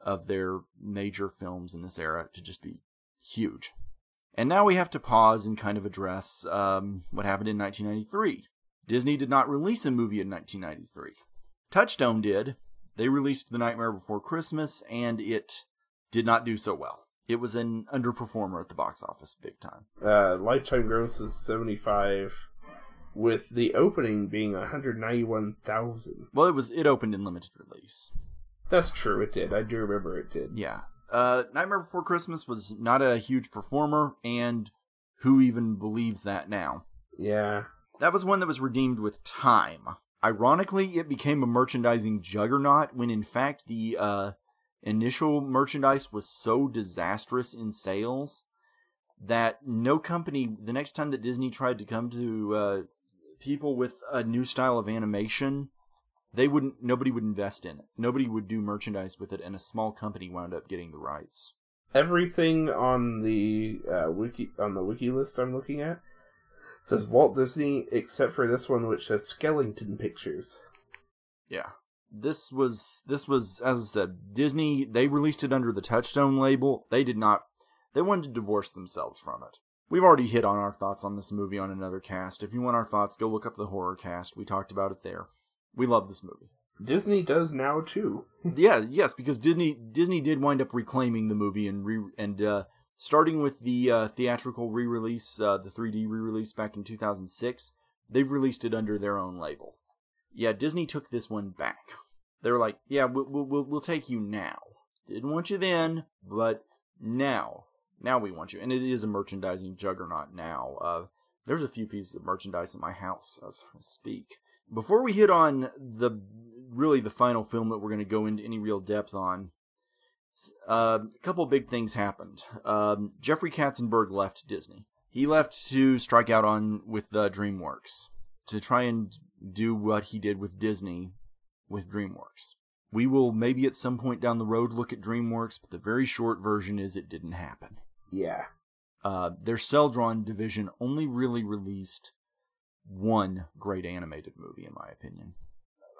of their major films in this era to just be huge. And now we have to pause and kind of address what happened in 1993. Disney did not release a movie in 1993. Touchstone did. They released The Nightmare Before Christmas, and it did not do so well. It was an underperformer at the box office, big time. Lifetime gross is 75, with the opening being 191,000. Well, it opened in limited release. That's true, it did. I do remember it did. Yeah. Nightmare Before Christmas was not a huge performer, and who even believes that now? Yeah. That was one that was redeemed with time. Ironically, it became a merchandising juggernaut when, in fact, the initial merchandise was so disastrous in sales that no company, the next time that Disney tried to come to people with a new style of animation, nobody would invest in it. Nobody would do merchandise with it, and a small company wound up getting the rights. Everything on the wiki list I'm looking at says Walt Disney, except for this one, which says Skellington Pictures. Yeah. This was, as I said, Disney, they released it under the Touchstone label. They wanted to divorce themselves from it. We've already hit on our thoughts on this movie on another cast. If you want our thoughts, go look up the horror cast. We talked about it there. We love this movie. Disney does now too. Yeah, yes, because Disney did wind up reclaiming the movie and starting with the theatrical re-release, the 3D re-release back in 2006, they've released it under their own label. Yeah, Disney took this one back. They were like, yeah, we'll take you now. Didn't want you then, but now we want you. And it is a merchandising juggernaut now. There's a few pieces of merchandise in my house as I speak. Before we hit on the final film that we're going to go into any real depth on, a couple big things happened. Jeffrey Katzenberg left Disney. He left to strike out with DreamWorks, to try and do what he did with Disney with DreamWorks. We will maybe at some point down the road look at DreamWorks, but the very short version is it didn't happen. Yeah. Their Celdron division only really released one great animated movie, in my opinion.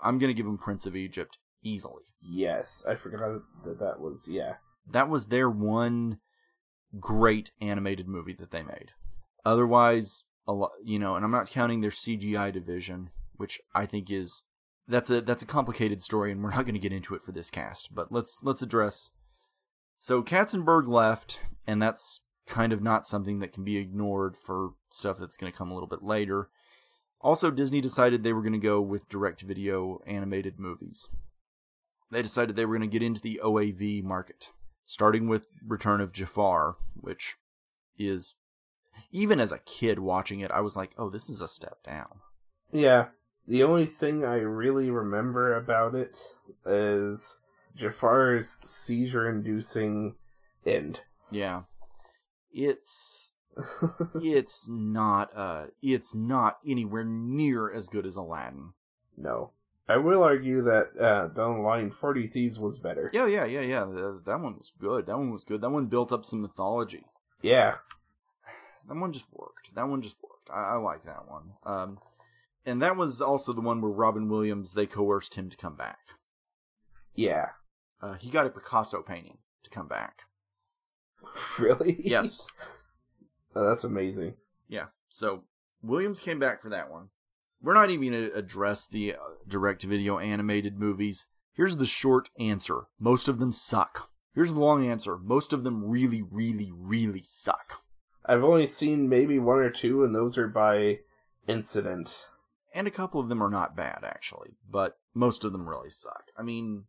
I'm going to give them Prince of Egypt easily. Yes, I forgot that was, yeah. That was their one great animated movie that they made. Otherwise, a lot, you know, and I'm not counting their CGI division, which I think is, that's a complicated story, and we're not going to get into it for this cast, but let's address. So Katzenberg left, and that's kind of not something that can be ignored for stuff that's going to come a little bit later. Also, Disney decided they were going to go with direct-to-video animated movies. They decided they were going to get into the OAV market, starting with Return of Jafar, which is, even as a kid watching it, I was like, oh, this is a step down. Yeah, the only thing I really remember about it is Jafar's seizure-inducing end. Yeah. It's not anywhere near as good as Aladdin. No. I will argue that down the line, 40 Thieves was better. Yeah. That one was good. That one built up some mythology. Yeah. That one just worked. I like that one. And that was also the one where Robin Williams, they coerced him to come back. Yeah. He got a Picasso painting to come back. Really? Yes. Oh, that's amazing. Yeah, so Williams came back for that one. We're not even going to address the direct-to-video animated movies. Here's the short answer. Most of them suck. Here's the long answer. Most of them really, really, really suck. I've only seen maybe one or two, and those are by incident. And a couple of them are not bad, actually, but most of them really suck. I mean,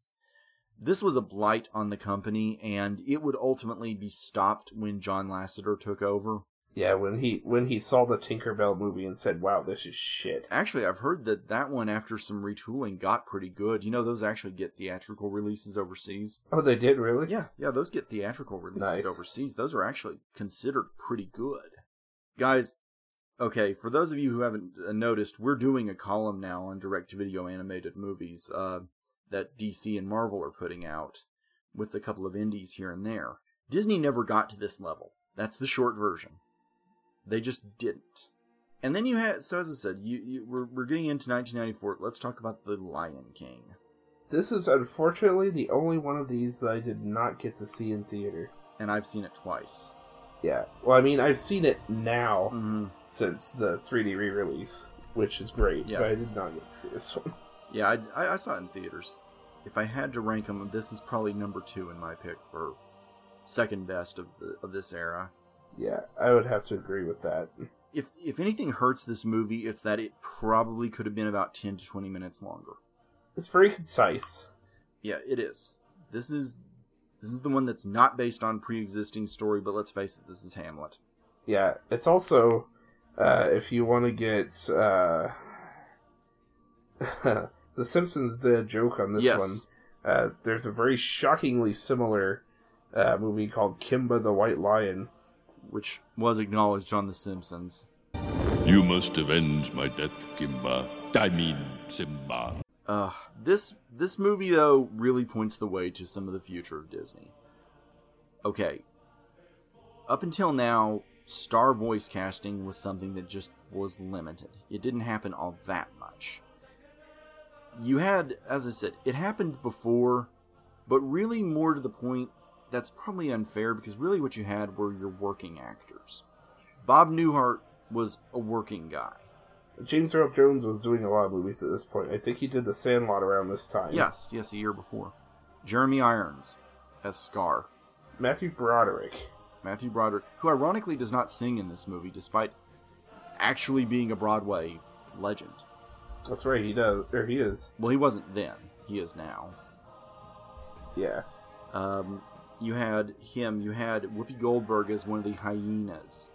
this was a blight on the company, and it would ultimately be stopped when John Lasseter took over. Yeah, when he saw the Tinkerbell movie and said, wow, this is shit. Actually, I've heard that one, after some retooling, got pretty good. You know, those actually get theatrical releases overseas. Oh, they did, really? Yeah, those get theatrical releases overseas. Those are actually considered pretty good. Guys, okay, for those of you who haven't noticed, we're doing a column now on direct-to-video animated movies that DC and Marvel are putting out, with a couple of indies here and there. Disney never got to this level. That's the short version. They just didn't. And then you had, so as I said, we're getting into 1994. Let's talk about The Lion King. This is unfortunately the only one of these that I did not get to see in theater. And I've seen it twice. Yeah. Well, I mean, I've seen it now since the 3D re-release, which is great, yeah. But I did not get to see this one. Yeah, I saw it in theaters. If I had to rank them, this is probably number 2 in my pick for second best of this era. Yeah, I would have to agree with that. If anything hurts this movie, it's that it probably could have been about 10 to 20 minutes longer. It's very concise. Yeah, it is. This is the one that's not based on pre-existing story, but let's face it, this is Hamlet. Yeah, it's also, if you want to get, The Simpsons did a joke on this one. There's a very shockingly similar movie called Kimba the White Lion, which was acknowledged on The Simpsons. You must avenge my death, Kimba. I mean, Simba. This movie, though, really points the way to some of the future of Disney. Okay. Up until now, star voice casting was something that just was limited. It didn't happen all that much. You had, as I said, it happened before, but really more to the point, that's probably unfair, because really what you had were your working actors. Bob Newhart was a working guy. James Earl Jones was doing a lot of movies at this point. I think he did The Sandlot around this time. Yes, a year before. Jeremy Irons as Scar. Matthew Broderick, who ironically does not sing in this movie, despite actually being a Broadway legend. That's right, he does. Or he is. Well, he wasn't then. He is now. Yeah. You had him. You had Whoopi Goldberg as one of the hyenas.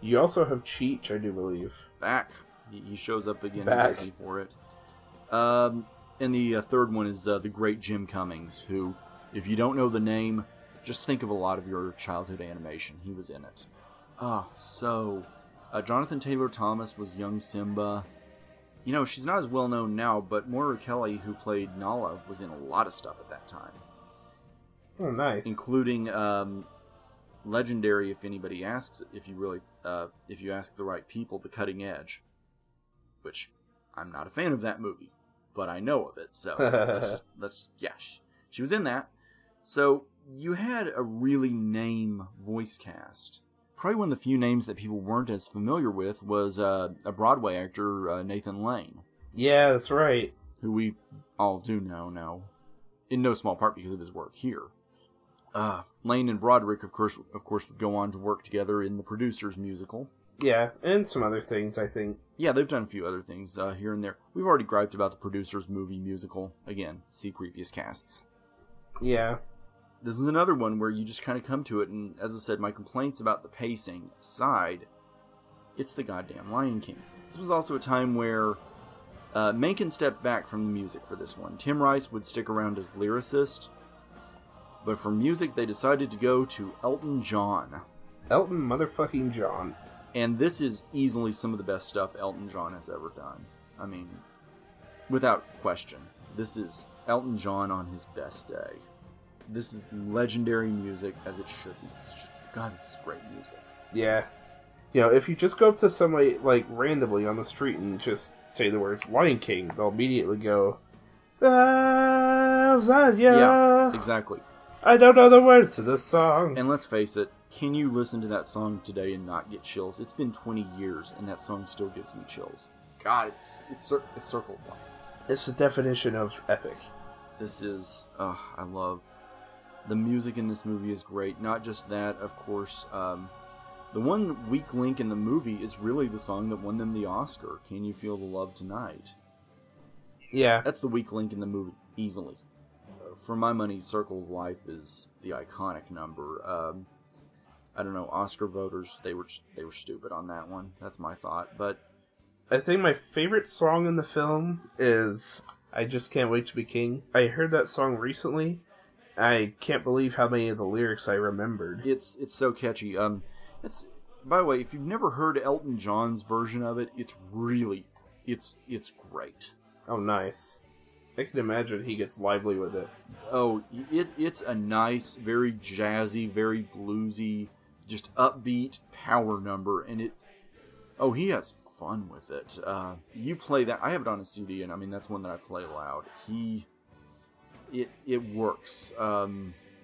You also have Cheech, I do believe. Back. He shows up again asking for it. And the third one is the great Jim Cummings, who, if you don't know the name, just think of a lot of your childhood animation. He was in it. Jonathan Taylor Thomas was young Simba. You know, she's not as well known now, but Moira Kelly, who played Nala, was in a lot of stuff at that time. Oh, nice. Including legendary, if anybody asks, if you ask the right people, The Cutting Edge, which I'm not a fan of that movie, but I know of it, so she was in that. So you had a really name voice cast. Probably one of the few names that people weren't as familiar with was a Broadway actor, Nathan Lane. Yeah, that's right. Who we all do know now, in no small part because of his work here. Lane and Broderick, of course, would go on to work together in The Producers musical. Yeah, and some other things, I think. Yeah, they've done a few other things here and there. We've already griped about The Producers movie musical. Again, see previous casts. Yeah. This is another one where you just kind of come to it, and as I said, my complaints about the pacing aside, it's the goddamn Lion King. This was also a time where Menken stepped back from the music for this one. Tim Rice would stick around as lyricist, but for music they decided to go to Elton John. Elton motherfucking John. And this is easily some of the best stuff Elton John has ever done. I mean, without question, this is Elton John on his best day. This is legendary music, as it should be. God, this is great music. Yeah. You know, if you just go up to somebody, like, randomly on the street and just say the words Lion King, they'll immediately go, yeah, exactly. I don't know the words to this song. And let's face it, can you listen to that song today and not get chills? It's been 20 years, and that song still gives me chills. God, it's Circle of Life. It's the definition of epic. This is, I love... The music in this movie is great. Not just that, of course. The one weak link in the movie is really the song that won them the Oscar, Can You Feel the Love Tonight? Yeah. That's the weak link in the movie, easily. For my money, Circle of Life is the iconic number. I don't know, Oscar voters, they were stupid on that one. That's my thought. But I think my favorite song in the film is I Just Can't Wait to Be King. I heard that song recently. I can't believe how many of the lyrics I remembered. It's so catchy. It's, by the way, if you've never heard Elton John's version of it, it's great. Oh, nice. I can imagine he gets lively with it. Oh, it's a nice, very jazzy, very bluesy, just upbeat power number, and he has fun with it. You play that. I have it on a CD, and I mean that's one that I play loud. It works. That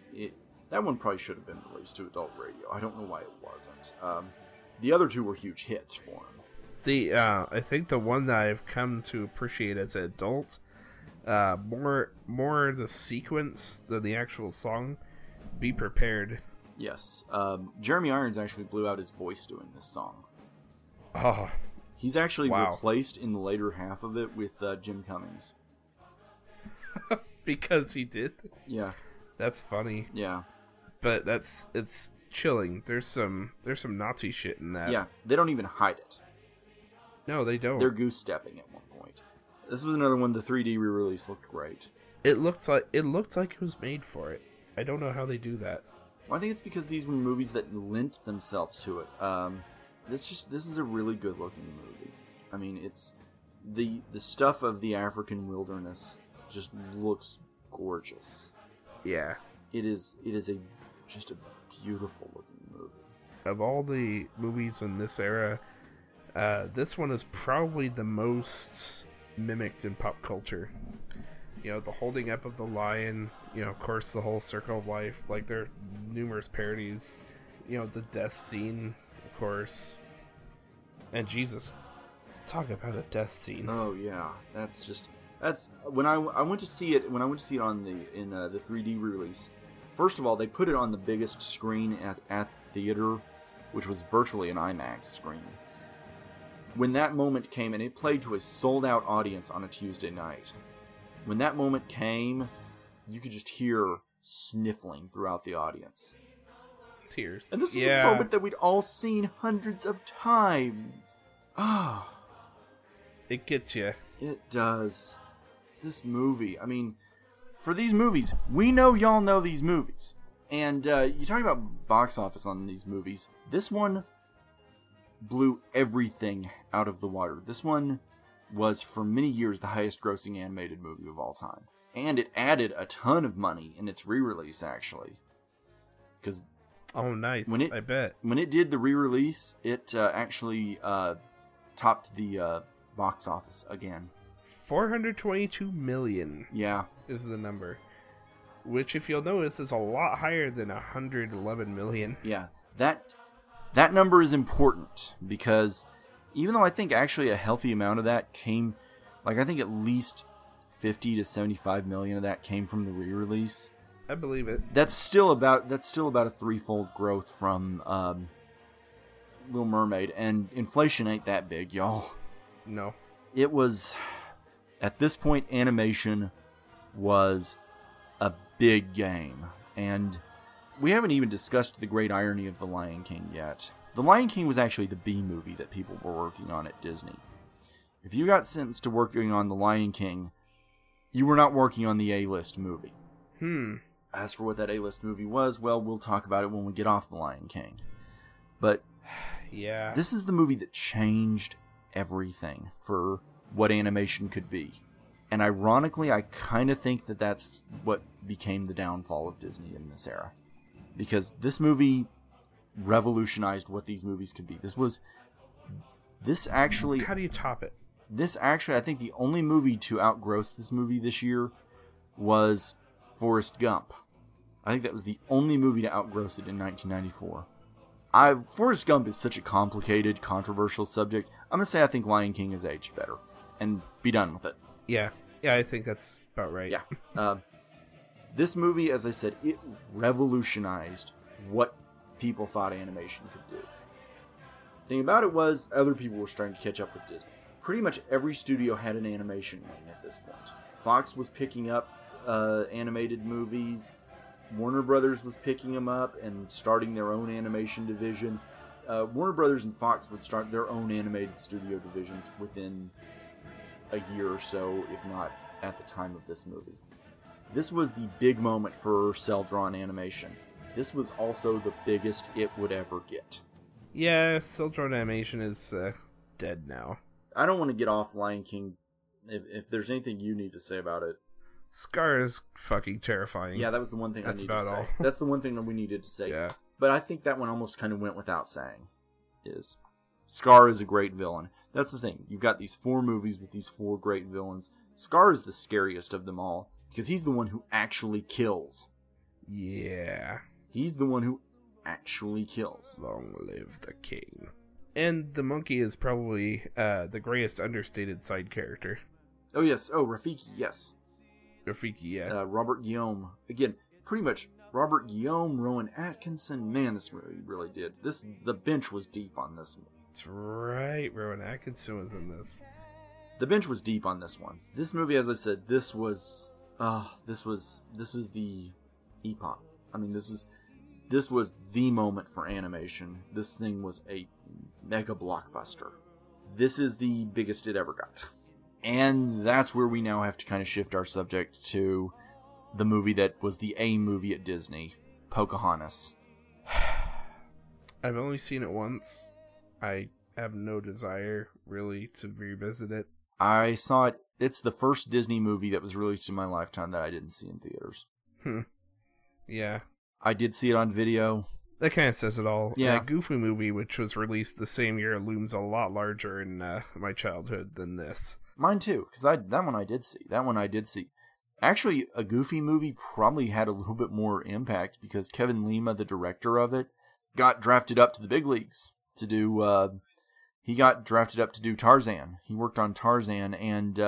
one probably should have been released to adult radio. I don't know why it wasn't. The other two were huge hits for him. I think the one that I've come to appreciate as an adult, more the sequence than the actual song. Be Prepared. Yes. Jeremy Irons actually blew out his voice doing this song. Oh, he's actually replaced in the later half of it with Jim Cummings. Because he did? Yeah. That's funny. Yeah. But it's chilling. There's some Nazi shit in that. Yeah. They don't even hide it. No, they don't. They're goose-stepping at one point. This was another one, the 3D re-release looked great. It looked like it was made for it. I don't know how they do that. Well, I think it's because these were movies that lent themselves to it. This is a really good-looking movie. I mean, it's the stuff of the African wilderness just looks gorgeous. Yeah. It is just a beautiful looking movie. Of all the movies in this era, this one is probably the most mimicked in pop culture. You know, the holding up of the lion, you know, of course the whole Circle of Life, like there are numerous parodies. You know, the death scene, of course. And Jesus Talk about a death scene. Oh yeah, that's just when I went to see it on the 3D release. First of all, they put it on the biggest screen at theater, which was virtually an IMAX screen. When that moment came, and it played to a sold-out audience on a Tuesday night. When that moment came, you could just hear sniffling throughout the audience. Tears. And this was a moment that we'd all seen hundreds of times. Ah. It gets you. It does. This movie, I mean, for these movies, we know y'all know these movies. And you talk about box office on these movies. This one blew everything out of the water. This one was, for many years, the highest grossing animated movie of all time. And it added a ton of money in its re-release, actually. Because... Oh, nice. When it, I bet. When it did the re-release, it actually topped the box office again. $422 million. Yeah. Is the number. Which, if you'll notice, is a lot higher than $111 million. Yeah. That number is important because even though I think actually a healthy amount of that came, like I think at least 50 to 75 million of that came from the re-release. I believe it. That's still about a threefold growth from Little Mermaid, and inflation ain't that big, y'all. No. It was, at this point, animation was a big game, and we haven't even discussed the great irony of The Lion King yet. The Lion King was actually the B movie that people were working on at Disney. If you got sentenced to working on The Lion King, you were not working on the A-list movie. Hmm. As for what that A-list movie was, well, we'll talk about it when we get off The Lion King. But yeah, this is the movie that changed everything for what animation could be. And ironically, I kind of think that that's what became the downfall of Disney in this era. Because this movie revolutionized what these movies could be. This actually... How do you top it? This actually, I think the only movie to outgross this movie this year was Forrest Gump. I think that was the only movie to outgross it in 1994. Forrest Gump is such a complicated, controversial subject. I'm going to say I think Lion King has aged better. And be done with it. Yeah. Yeah, I think that's about right. Yeah. This movie, as I said, it revolutionized what people thought animation could do. The thing about it was, other people were starting to catch up with Disney. Pretty much every studio had an animation wing at this point. Fox was picking up animated movies. Warner Brothers was picking them up and starting their own animation division. Warner Brothers and Fox would start their own animated studio divisions within a year or so, if not at the time of this movie. This was the big moment for cel-drawn animation. This was also the biggest it would ever get. Yeah, cel-drawn animation is dead now. I don't want to get off Lion King if there's anything you need to say about it. Scar is fucking terrifying. Yeah, that was the one thing I needed to say. That's the one thing that we needed to say. Yeah. But I think that one almost kind of went without saying. Scar is a great villain. That's the thing. You've got these four movies with these four great villains. Scar is the scariest of them all. Because he's the one who actually kills. Yeah. He's the one who actually kills. Long live the king. And the monkey is probably the greatest understated side character. Oh, yes. Oh, Rafiki, yes. Rafiki, yeah. Robert Guillaume. Again, pretty much Robert Guillaume, Rowan Atkinson. Man, this movie really did. The bench was deep on this one. That's right. Rowan Atkinson was in this. The bench was deep on this one. This movie, as I said, this was the epoch. I mean, this was the moment for animation. This thing was a mega blockbuster. This is the biggest it ever got. And that's where we now have to kind of shift our subject to the movie that was the A movie at Disney, Pocahontas. I've only seen it once. I have no desire, really, to revisit it. I saw it. It's the first Disney movie that was released in my lifetime that I didn't see in theaters. Hmm. Yeah. I did see it on video. That kind of says it all. Yeah. That Goofy movie, which was released the same year, looms a lot larger in my childhood than this. Mine too, because that one I did see. Actually, a Goofy movie probably had a little bit more impact because Kevin Lima, the director of it, got drafted up to the big leagues to do... he got drafted up to do Tarzan. He worked on Tarzan, and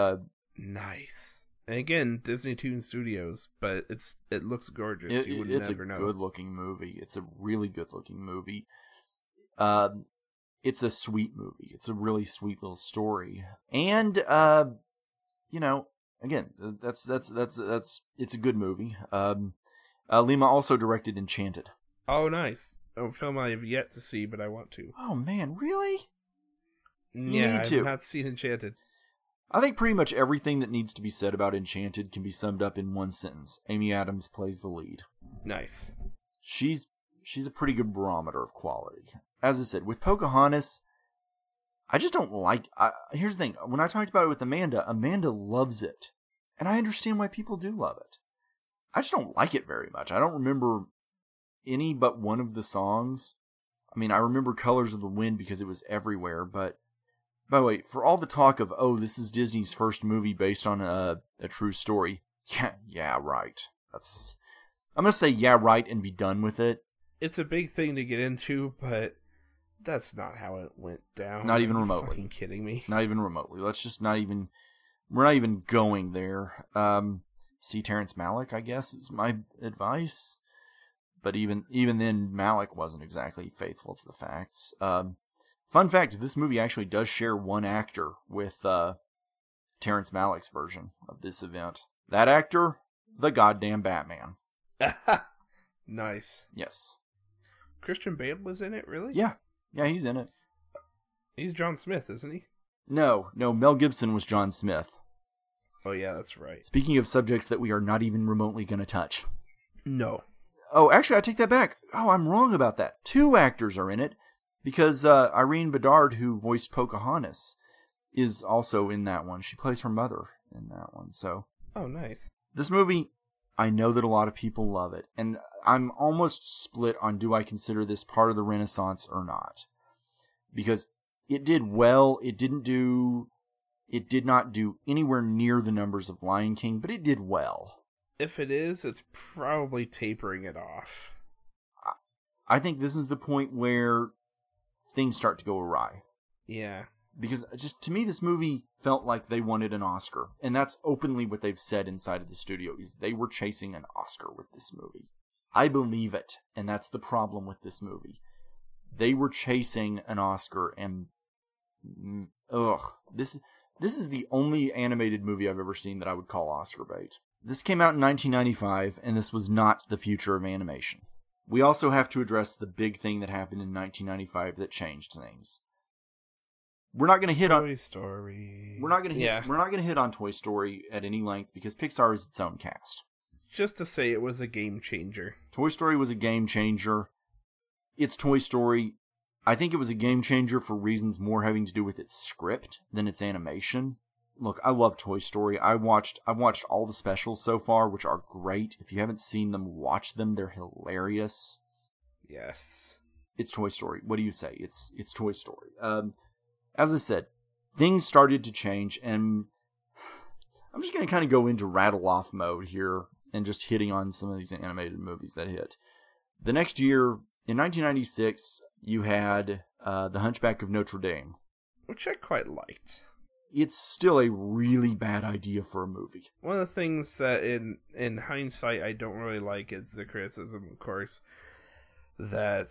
nice. And again, Disney Toon Studios, but it looks gorgeous. You would never know. It's a good-looking movie. It's a really good-looking movie. It's a sweet movie. It's a really sweet little story, and you know, again, that's it's a good movie. Lima also directed Enchanted. Oh, nice. A film I have yet to see, but I want to. Oh man, really? Yeah, I've not seen Enchanted. I think pretty much everything that needs to be said about Enchanted can be summed up in one sentence. Amy Adams plays the lead. Nice. She's a pretty good barometer of quality. As I said, with Pocahontas, I just don't like... here's the thing. When I talked about it with Amanda, Amanda loves it. And I understand why people do love it. I just don't like it very much. I don't remember any but one of the songs. I mean, I remember Colors of the Wind because it was everywhere, but... By the way, for all the talk of, oh, this is Disney's first movie based on a true story, yeah, right. I'm going to say yeah, right, and be done with it. It's a big thing to get into, but that's not how it went down. Not even remotely. Are you fucking kidding me? Not even remotely. Let's just not even, we're not even going there. See Terrence Malick, I guess, is my advice. But even then, Malick wasn't exactly faithful to the facts. Fun fact, this movie actually does share one actor with Terrence Malick's version of this event. That actor, the goddamn Batman. Nice. Yes. Christian Bale was in it, really? Yeah. Yeah, he's in it. He's John Smith, isn't he? No, Mel Gibson was John Smith. Oh, yeah, that's right. Speaking of subjects that we are not even remotely going to touch. No. Oh, actually, I take that back. Oh, I'm wrong about that. Two actors are in it. Because Irene Bedard, who voiced Pocahontas, is also in that one. She plays her mother in that one. So, oh, nice. This movie, I know that a lot of people love it. And I'm almost split on do I consider this part of the Renaissance or not. Because it did well. It did not do anywhere near the numbers of Lion King, but it did well. If it is, it's probably tapering it off. I think this is the point where things start to go awry. Yeah. Because just to me, this movie felt like they wanted an Oscar. And that's openly what they've said inside of the studio, is they were chasing an Oscar with this movie. I believe it. And that's the problem with this movie. They were chasing an Oscar, and this is the only animated movie I've ever seen that I would call Oscar bait. This came out in 1995, and this was not the future of animation. We also have to address the big thing that happened in 1995 that changed things. We're not going to hit on Toy Story. We're not going to hit on Toy Story at any length because Pixar is its own cast. Just to say, it was a game changer. Toy Story was a game changer. It's Toy Story. I think it was a game changer for reasons more having to do with its script than its animation. Look, I love Toy Story. I've watched all the specials so far, which are great. If you haven't seen them, watch them. They're hilarious. Yes. It's Toy Story. What do you say? It's Toy Story. As I said, things started to change, and I'm just going to kind of go into rattle off mode here and just hitting on some of these animated movies that hit. The next year, in 1996, you had The Hunchback of Notre Dame. Which I quite liked. It's still a really bad idea for a movie. One of the things that in hindsight I don't really like is the criticism, of course, that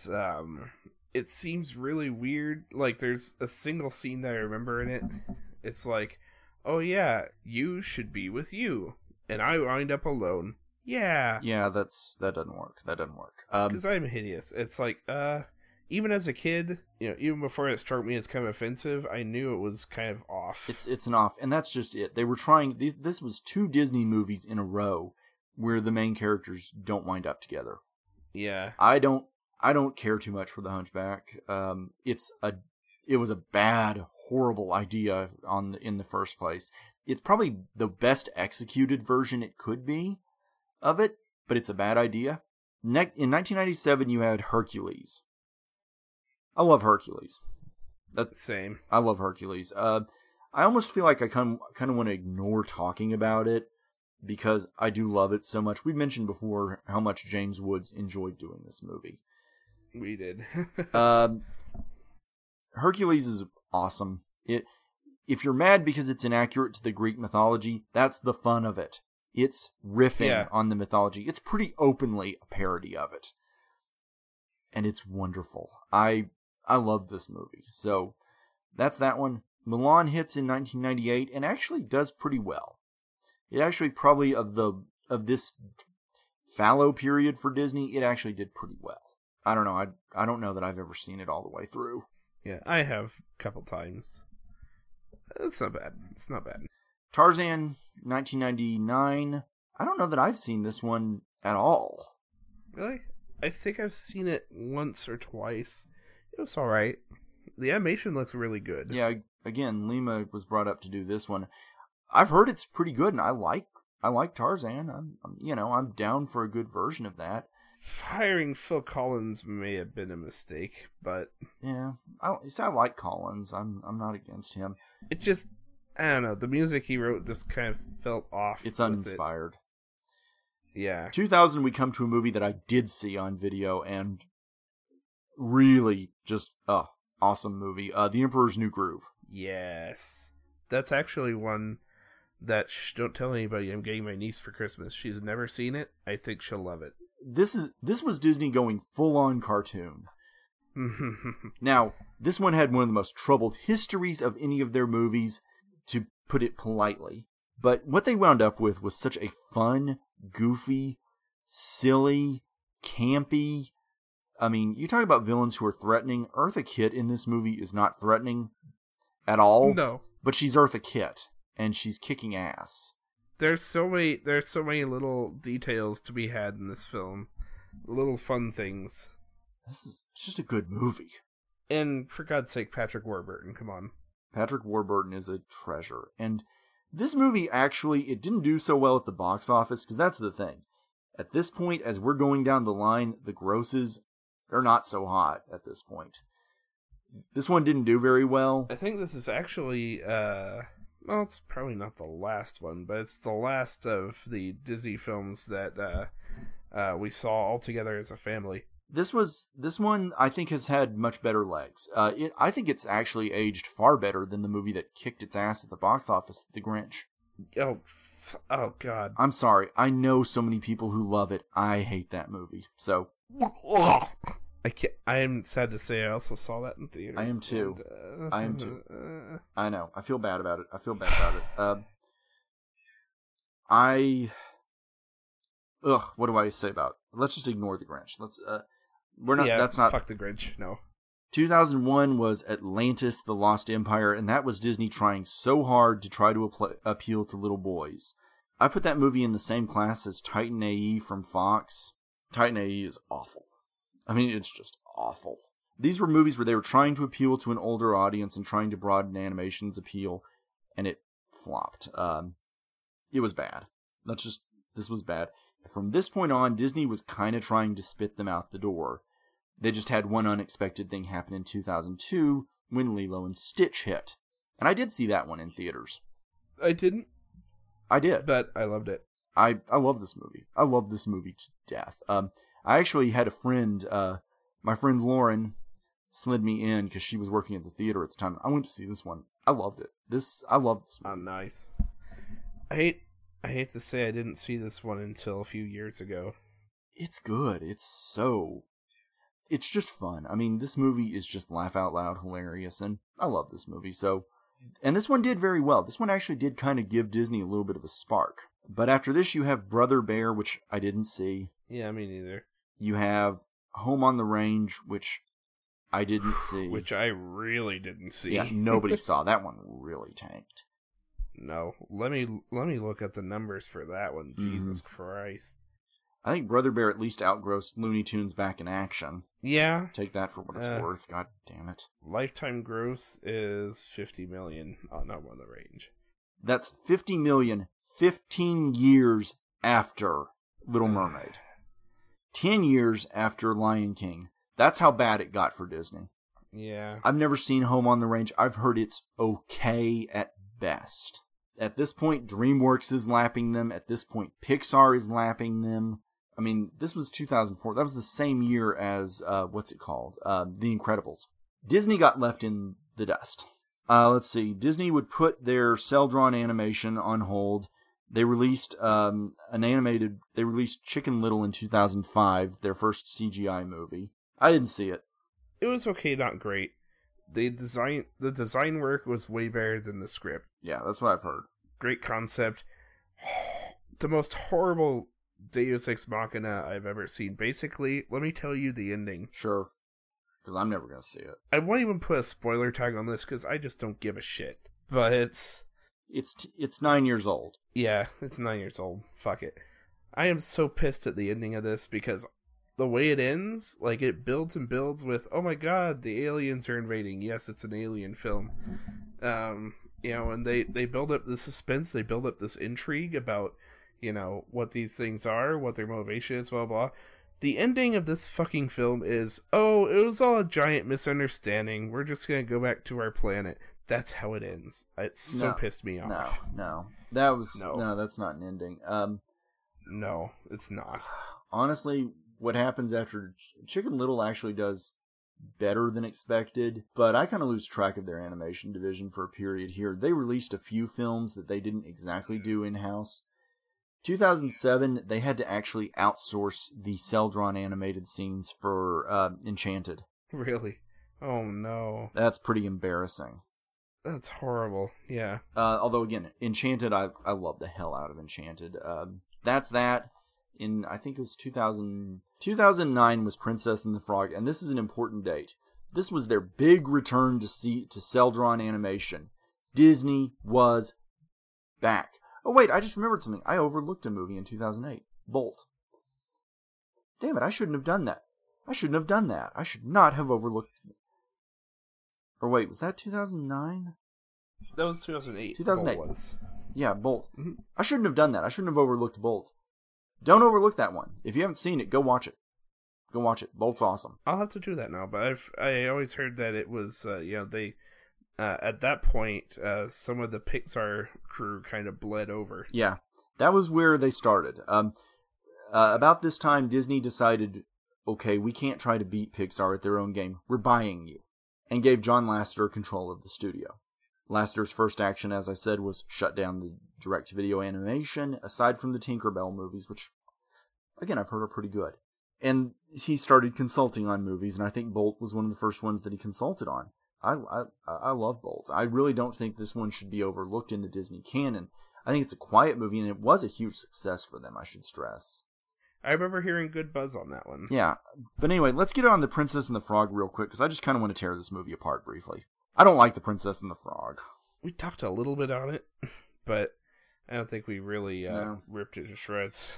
it seems really weird. Like, there's a single scene that I remember in it. It's like, oh yeah, you should be with you, and I wind up alone. Yeah. Yeah, that doesn't work. That doesn't work. Because I'm hideous. It's like, even as a kid, you know, even before it struck me as kind of offensive, I knew it was kind of off. It's an off, and that's just it. They were trying. This was two Disney movies in a row where the main characters don't wind up together. Yeah, I don't care too much for The Hunchback. It was a bad, horrible idea in the first place. It's probably the best executed version it could be of it, but it's a bad idea. In 1997, you had Hercules. I love Hercules. That's same. I love Hercules. I almost feel like I kind of want to ignore talking about it because I do love it so much. We've mentioned before how much James Woods enjoyed doing this movie. We did. Hercules is awesome. If you're mad because it's inaccurate to the Greek mythology, that's the fun of it. It's riffing on the mythology. It's pretty openly a parody of it. And it's wonderful. I love this movie. So that's that one. Milan hits in 1998 and actually does pretty well. It actually probably of this fallow period for Disney, it actually did pretty well. I don't know. I don't know that I've ever seen it all the way through. Yeah, I have a couple times. It's not bad. It's not bad. Tarzan, 1999. I don't know that I've seen this one at all. Really? I think I've seen it once or twice. It was all right. The animation looks really good. Yeah, again, Lima was brought up to do this one. I've heard it's pretty good, and I like Tarzan. I'm down for a good version of that. Hiring Phil Collins may have been a mistake, but yeah, I like Collins. I'm not against him. It just, I don't know, the music he wrote just kind of felt off. It's uninspired. Yeah. 2000, we come to a movie that I did see on video and really just awesome movie. The Emperor's New Groove. Yes, that's actually one that don't tell anybody I'm getting my niece for Christmas. She's never seen it. I think she'll love it. This was Disney going full-on cartoon. Now, this one had one of the most troubled histories of any of their movies, to put it politely. But what they wound up with was such a fun, goofy, silly, campy... I mean, you talk about villains who are threatening. Eartha Kitt in this movie is not threatening at all. No. But she's Eartha Kitt, and she's kicking ass. There's so many little details to be had in this film. Little fun things. This is just a good movie. And for God's sake, Patrick Warburton, come on. Patrick Warburton is a treasure. And this movie actually, it didn't do so well at the box office, because that's the thing. At this point, as we're going down the line, the grosses, they're not so hot at this point. This one didn't do very well. I think this is actually... well, it's probably not the last one, but it's the last of the Disney films that we saw all together as a family. This one, I think, has had much better legs. I think it's actually aged far better than the movie that kicked its ass at the box office, The Grinch. Oh God. I'm sorry. I know so many people who love it. I hate that movie. So... I am sad to say I also saw that in theater. I am too. And, I am too. I know. I feel bad about it. What do I say about it? Let's just ignore The Grinch. Fuck The Grinch, no. 2001 was Atlantis, The Lost Empire, and that was Disney trying so hard to try to appeal to little boys. I put that movie in the same class as Titan A.E. from Fox. Titan A.E. is awful. I mean, it's just awful. These were movies where they were trying to appeal to an older audience and trying to broaden animation's appeal, and it flopped. It was bad. This was bad. From this point on, Disney was kind of trying to spit them out the door. They just had one unexpected thing happen in 2002 when Lilo and Stitch hit. And I did see that one in theaters. I didn't. I did. But I loved it. I love this movie. I love this movie to death. I actually had a friend, my friend Lauren, slid me in because she was working at the theater at the time. I went to see this one. I loved it. I love this one. Oh, nice. I hate to say I didn't see this one until a few years ago. It's good. It's just fun. I mean, this movie is just laugh out loud hilarious, and I love this movie. So, and this one did very well. This one actually did kind of give Disney a little bit of a spark. But after this, you have Brother Bear, which I didn't see. Yeah, me neither. You have Home on the Range, which I didn't see. Which I really didn't see. Yeah, nobody saw. That one really tanked. No. Let me look at the numbers for that one. Mm-hmm. Jesus Christ. I think Brother Bear at least outgrossed Looney Tunes Back in Action. Yeah. Take that for what it's worth. God damn it. Lifetime gross is 50 million on Home on the Range. That's 50 million 15 years after Little Mermaid. 10 years after Lion King. That's how bad it got for Disney. Yeah. I've never seen Home on the Range. I've heard it's okay at best. At this point, DreamWorks is lapping them. At this point, Pixar is lapping them. I mean, this was 2004. That was the same year as, The Incredibles. Disney got left in the dust. Let's see. Disney would put their cel-drawn animation on hold. They released They released Chicken Little in 2005, their first CGI movie. I didn't see it. It was okay, not great. The design work was way better than the script. Yeah, that's what I've heard. Great concept. The most horrible Deus Ex Machina I've ever seen. Basically, let me tell you the ending. Sure. Because I'm never going to see it. I won't even put a spoiler tag on this because I just don't give a shit. But it's 9 years old. Yeah, it's 9 years old. Fuck it. I am so pissed at the ending of this because the way it ends, like, it builds and builds with, oh my god, the aliens are invading. Yes, it's an alien film. You know, and they build up the suspense, they build up this intrigue about, you know, what these things are, what their motivation is, blah, blah. The ending of this fucking film is, oh, it was all a giant misunderstanding. We're just going to go back to our planet. That's how it ends. It so pissed me off. No, that's not an ending. No, it's not. Honestly, what happens after Chicken Little actually does better than expected, but I kind of lose track of their animation division for a period here. They released a few films that they didn't exactly do in-house. 2007, they had to actually outsource the cel-drawn animated scenes for Enchanted. Really? Oh, no. That's pretty embarrassing. That's horrible, yeah. Although, again, Enchanted, I love the hell out of Enchanted. That's that. In, I think it was 2009 was Princess and the Frog, and this is an important date. This was their big return to cel-drawn animation. Disney was back. Oh, wait, I just remembered something. I overlooked a movie in 2008, Bolt. Damn it, I shouldn't have done that. I shouldn't have done that. I should not have overlooked. Or wait, was that 2009? That was 2008. 2008. Bolt was. Yeah, Bolt. Mm-hmm. I shouldn't have done that. I shouldn't have overlooked Bolt. Don't overlook that one. If you haven't seen it, go watch it. Go watch it. Bolt's awesome. I'll have to do that now, but I always heard that it was, at that point, some of the Pixar crew kind of bled over. Yeah, that was where they started. About this time, Disney decided, okay, we can't try to beat Pixar at their own game. We're buying you. And gave John Lasseter control of the studio. Lasseter's first action, as I said, was shut down the direct-to-video animation, aside from the Tinkerbell movies, which, again, I've heard are pretty good. And he started consulting on movies, and I think Bolt was one of the first ones that he consulted on. I love Bolt. I really don't think this one should be overlooked in the Disney canon. I think it's a quiet movie, and it was a huge success for them, I should stress. I remember hearing good buzz on that one. Yeah, but anyway, let's get on The Princess and the Frog real quick, because I just kind of want to tear this movie apart briefly. I don't like The Princess and the Frog. We talked a little bit on it, but I don't think we really ripped it to shreds.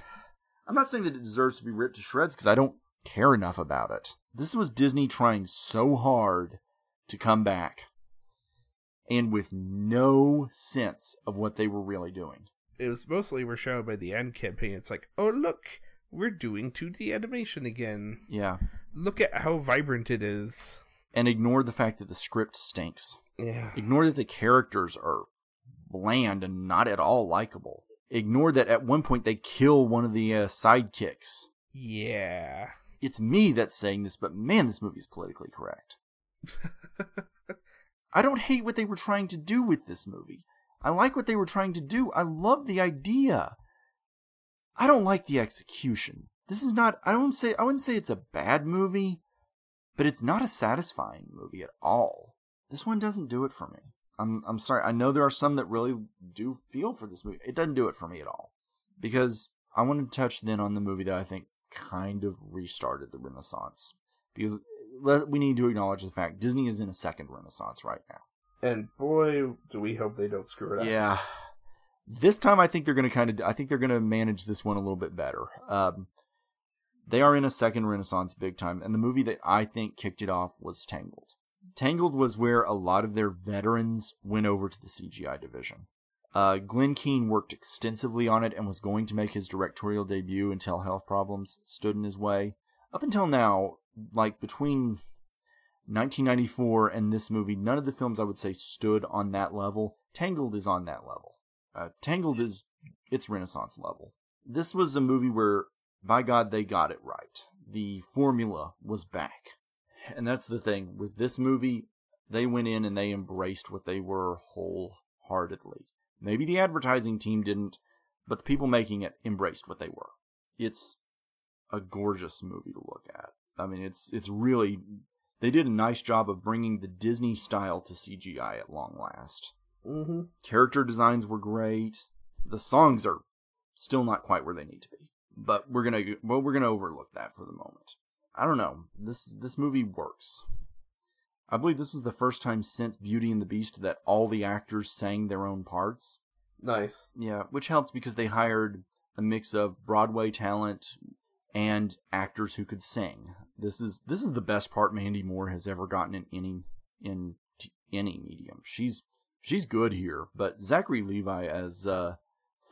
I'm not saying that it deserves to be ripped to shreds, because I don't care enough about it. This was Disney trying so hard to come back, and with no sense of what they were really doing. It was mostly overshadowed by the end campaign. It's like, oh, look, we're doing 2D animation again. Yeah. Look at how vibrant it is. And ignore the fact that the script stinks. Yeah. Ignore that the characters are bland and not at all likable. Ignore that at one point they kill one of the sidekicks. Yeah. It's me that's saying this, but man, this movie is politically correct. I don't hate what they were trying to do with this movie. I like what they were trying to do. I love the idea. I don't like the execution. This is not, I wouldn't say it's a bad movie, but it's not a satisfying movie at all. This one doesn't do it for me. I'm sorry. I know there are some that really do feel for this movie. It doesn't do it for me at all. Because I want to touch then on the movie that I think kind of restarted the Renaissance. Because we need to acknowledge the fact Disney is in a second Renaissance right now. And boy, do we hope they don't screw it up. Yeah. This time I think they're going to manage this one a little bit better. They are in a second Renaissance big time, and the movie that I think kicked it off was Tangled. Tangled was where a lot of their veterans went over to the CGI division. Glenn Keane worked extensively on it and was going to make his directorial debut until health problems stood in his way. Up until now, like between 1994 and this movie, none of the films I would say stood on that level. Tangled is on that level. Tangled is its Renaissance level. This was a movie where, by God, they got it right. The formula was back. And that's the thing. With this movie, they went in and they embraced what they were wholeheartedly. Maybe the advertising team didn't, but the people making it embraced what they were. It's a gorgeous movie to look at. I mean, it's really... They did a nice job of bringing the Disney style to CGI at long last. Mm-hmm. Character designs were great. The songs are still not quite where they need to be, but we're gonna overlook that for the moment. I don't know. This movie works. I believe this was the first time since Beauty and the Beast that all the actors sang their own parts. Nice. Yeah, which helps because they hired a mix of Broadway talent and actors who could sing. This is the best part Mandy Moore has ever gotten in any medium. She's good here, but Zachary Levi as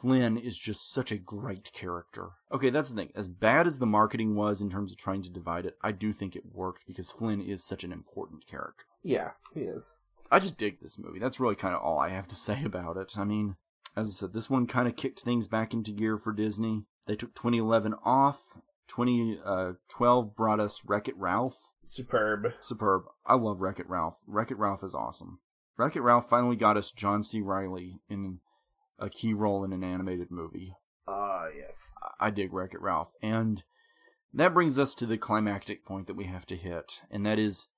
Flynn is just such a great character. Okay, that's the thing. As bad as the marketing was in terms of trying to divide it, I do think it worked because Flynn is such an important character. Yeah, he is. I just dig this movie. That's really kind of all I have to say about it. I mean, as I said, this one kind of kicked things back into gear for Disney. They took 2011 off. 2012 brought us Wreck-It Ralph. Superb. I love Wreck-It Ralph. Wreck-It Ralph is awesome. Wreck-It Ralph finally got us John C. Reilly in a key role in an animated movie. Ah, yes. I dig Wreck-It Ralph. And that brings us to the climactic point that we have to hit. And that is,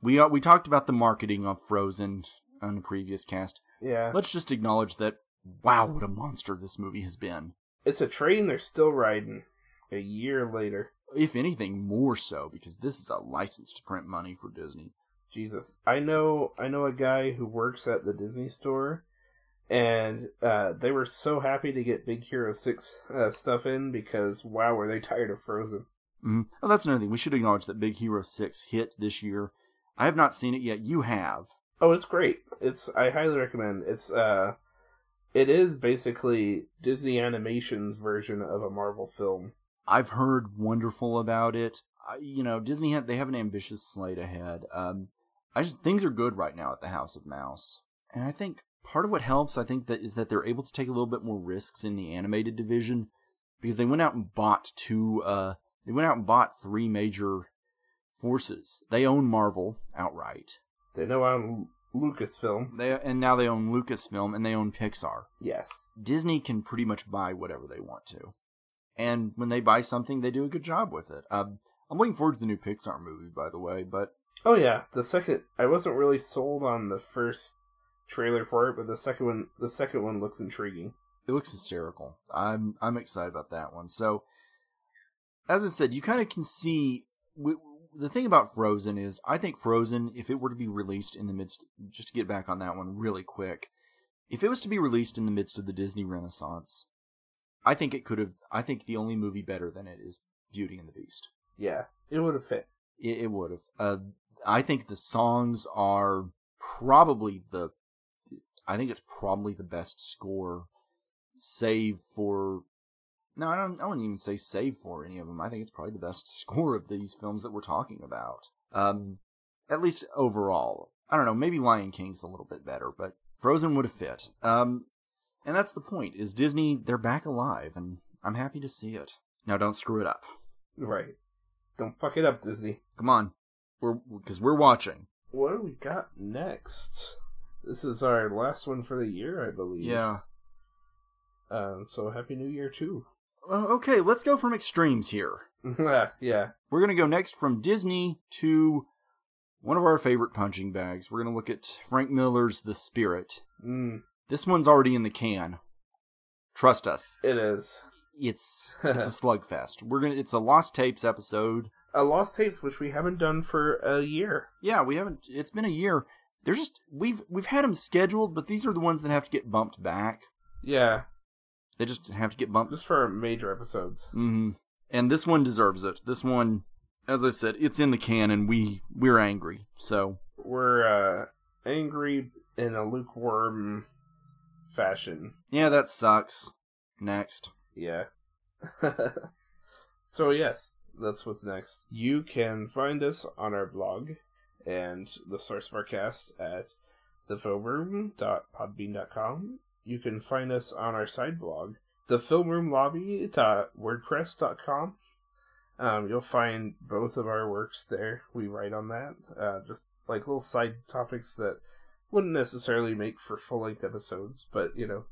we talked about the marketing of Frozen on the previous cast. Yeah. Let's just acknowledge that, wow, what a monster this movie has been. It's a train they're still riding a year later. If anything, more so, because this is a license to print money for Disney. Jesus. I know a guy who works at the Disney store, and they were so happy to get Big Hero 6 stuff in because, wow, were they tired of Frozen. Mm-hmm. Oh, that's another thing. We should acknowledge that Big Hero 6 hit this year. I have not seen it yet. You have. Oh, it's great. I highly recommend. It is basically Disney Animation's version of a Marvel film. I've heard wonderful about it. Disney they have an ambitious slate ahead. Things are good right now at the House of Mouse, and I think part of what helps, is that they're able to take a little bit more risks in the animated division because they went out and bought three major forces. They own Marvel outright. They now own Lucasfilm. And now they own Lucasfilm, and they own Pixar. Yes. Disney can pretty much buy whatever they want to. And when they buy something, they do a good job with it. I'm looking forward to the new Pixar movie, by the way, but... Oh, yeah. The second... I wasn't really sold on the first trailer for it, but the second one looks intriguing. It looks hysterical. I'm excited about that one. So, as I said, you kind of can see... The thing about Frozen is, I think Frozen, if it were to be released in the midst... Just to get back on that one really quick. If it was to be released in the midst of the Disney Renaissance... I think the only movie better than it is Beauty and the Beast. Yeah, it would have fit. It would have. I think the songs are probably the... I think it's probably the best score, save for... No, I wouldn't even say save for any of them. I think it's probably the best score of these films that we're talking about. At least overall. I don't know, maybe Lion King's a little bit better, but Frozen would have fit. And that's the point, is Disney, they're back alive, and I'm happy to see it. Now don't screw it up. Right. Don't fuck it up, Disney. Come on. Because we're watching. What do we got next? This is our last one for the year, I believe. Yeah. So Happy New Year, too. Okay, let's go from extremes here. Yeah. We're going to go next from Disney to one of our favorite punching bags. We're going to look at Frank Miller's The Spirit. Mm. This one's already in the can. Trust us. It is. It's a slugfest. It's a Lost Tapes episode. Lost Tapes, which we haven't done for a year. Yeah, we haven't. It's been a year. They're just we've had them scheduled, but these are the ones that have to get bumped back. Yeah. They just have to get bumped. Just for major episodes. Mm-hmm. And this one deserves it. This one, as I said, it's in the can, and we're angry. So we're angry in a lukewarm fashion. Yeah, that sucks. Next. Yeah. So yes, that's what's next. You can find us on our blog and the source of our cast at thefilmroom.podbean.com. You can find us on our side blog, thefilmroomlobby.wordpress.com. You'll find both of our works there. We write on that. Just like little side topics that wouldn't necessarily make for full-length episodes, but, you know,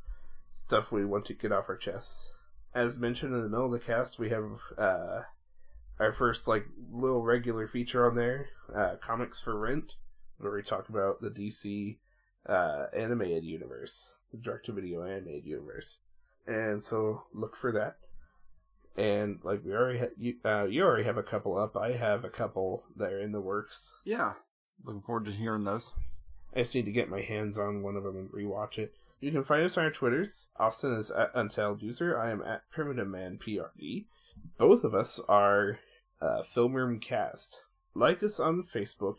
stuff we want to get off our chests. As mentioned in the middle of the cast, we have our first, like, little regular feature on there, Comics for Rent, where we talk about the DC animated universe, the direct-to-video animated universe. And so, look for that. And, like, we already you already have a couple up. I have a couple that are in the works. Yeah. Looking forward to hearing those. I just need to get my hands on one of them and rewatch it. You can find us on our Twitters. Austin is at Untitled User. I am at Primitive Man PRD. Both of us are Film Room Cast. Like us on Facebook.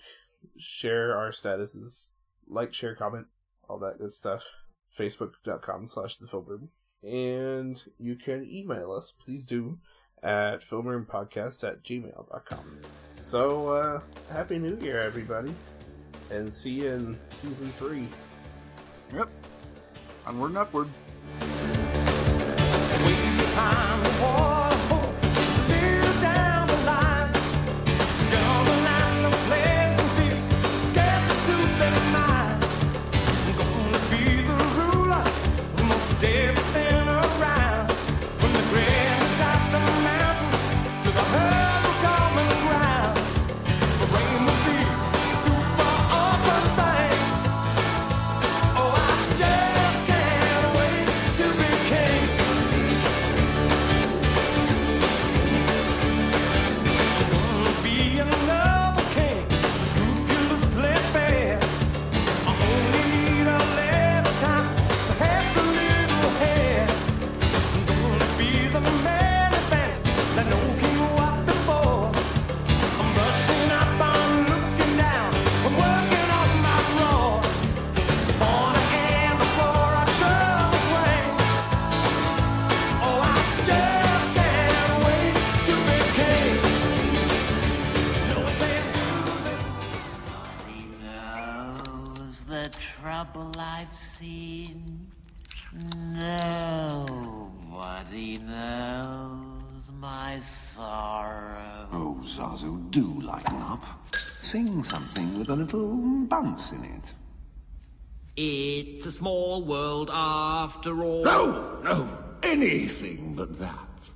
Share our statuses. Like, share, comment. All that good stuff. Facebook.com/TheFilmRoom. And you can email us, please do, at filmroompodcast@gmail.com. So, Happy New Year, everybody. And see you in Season 3. Yep. Onward and upward. Sing something with a little bounce in it. It's a small world after all. No! No! Anything but that.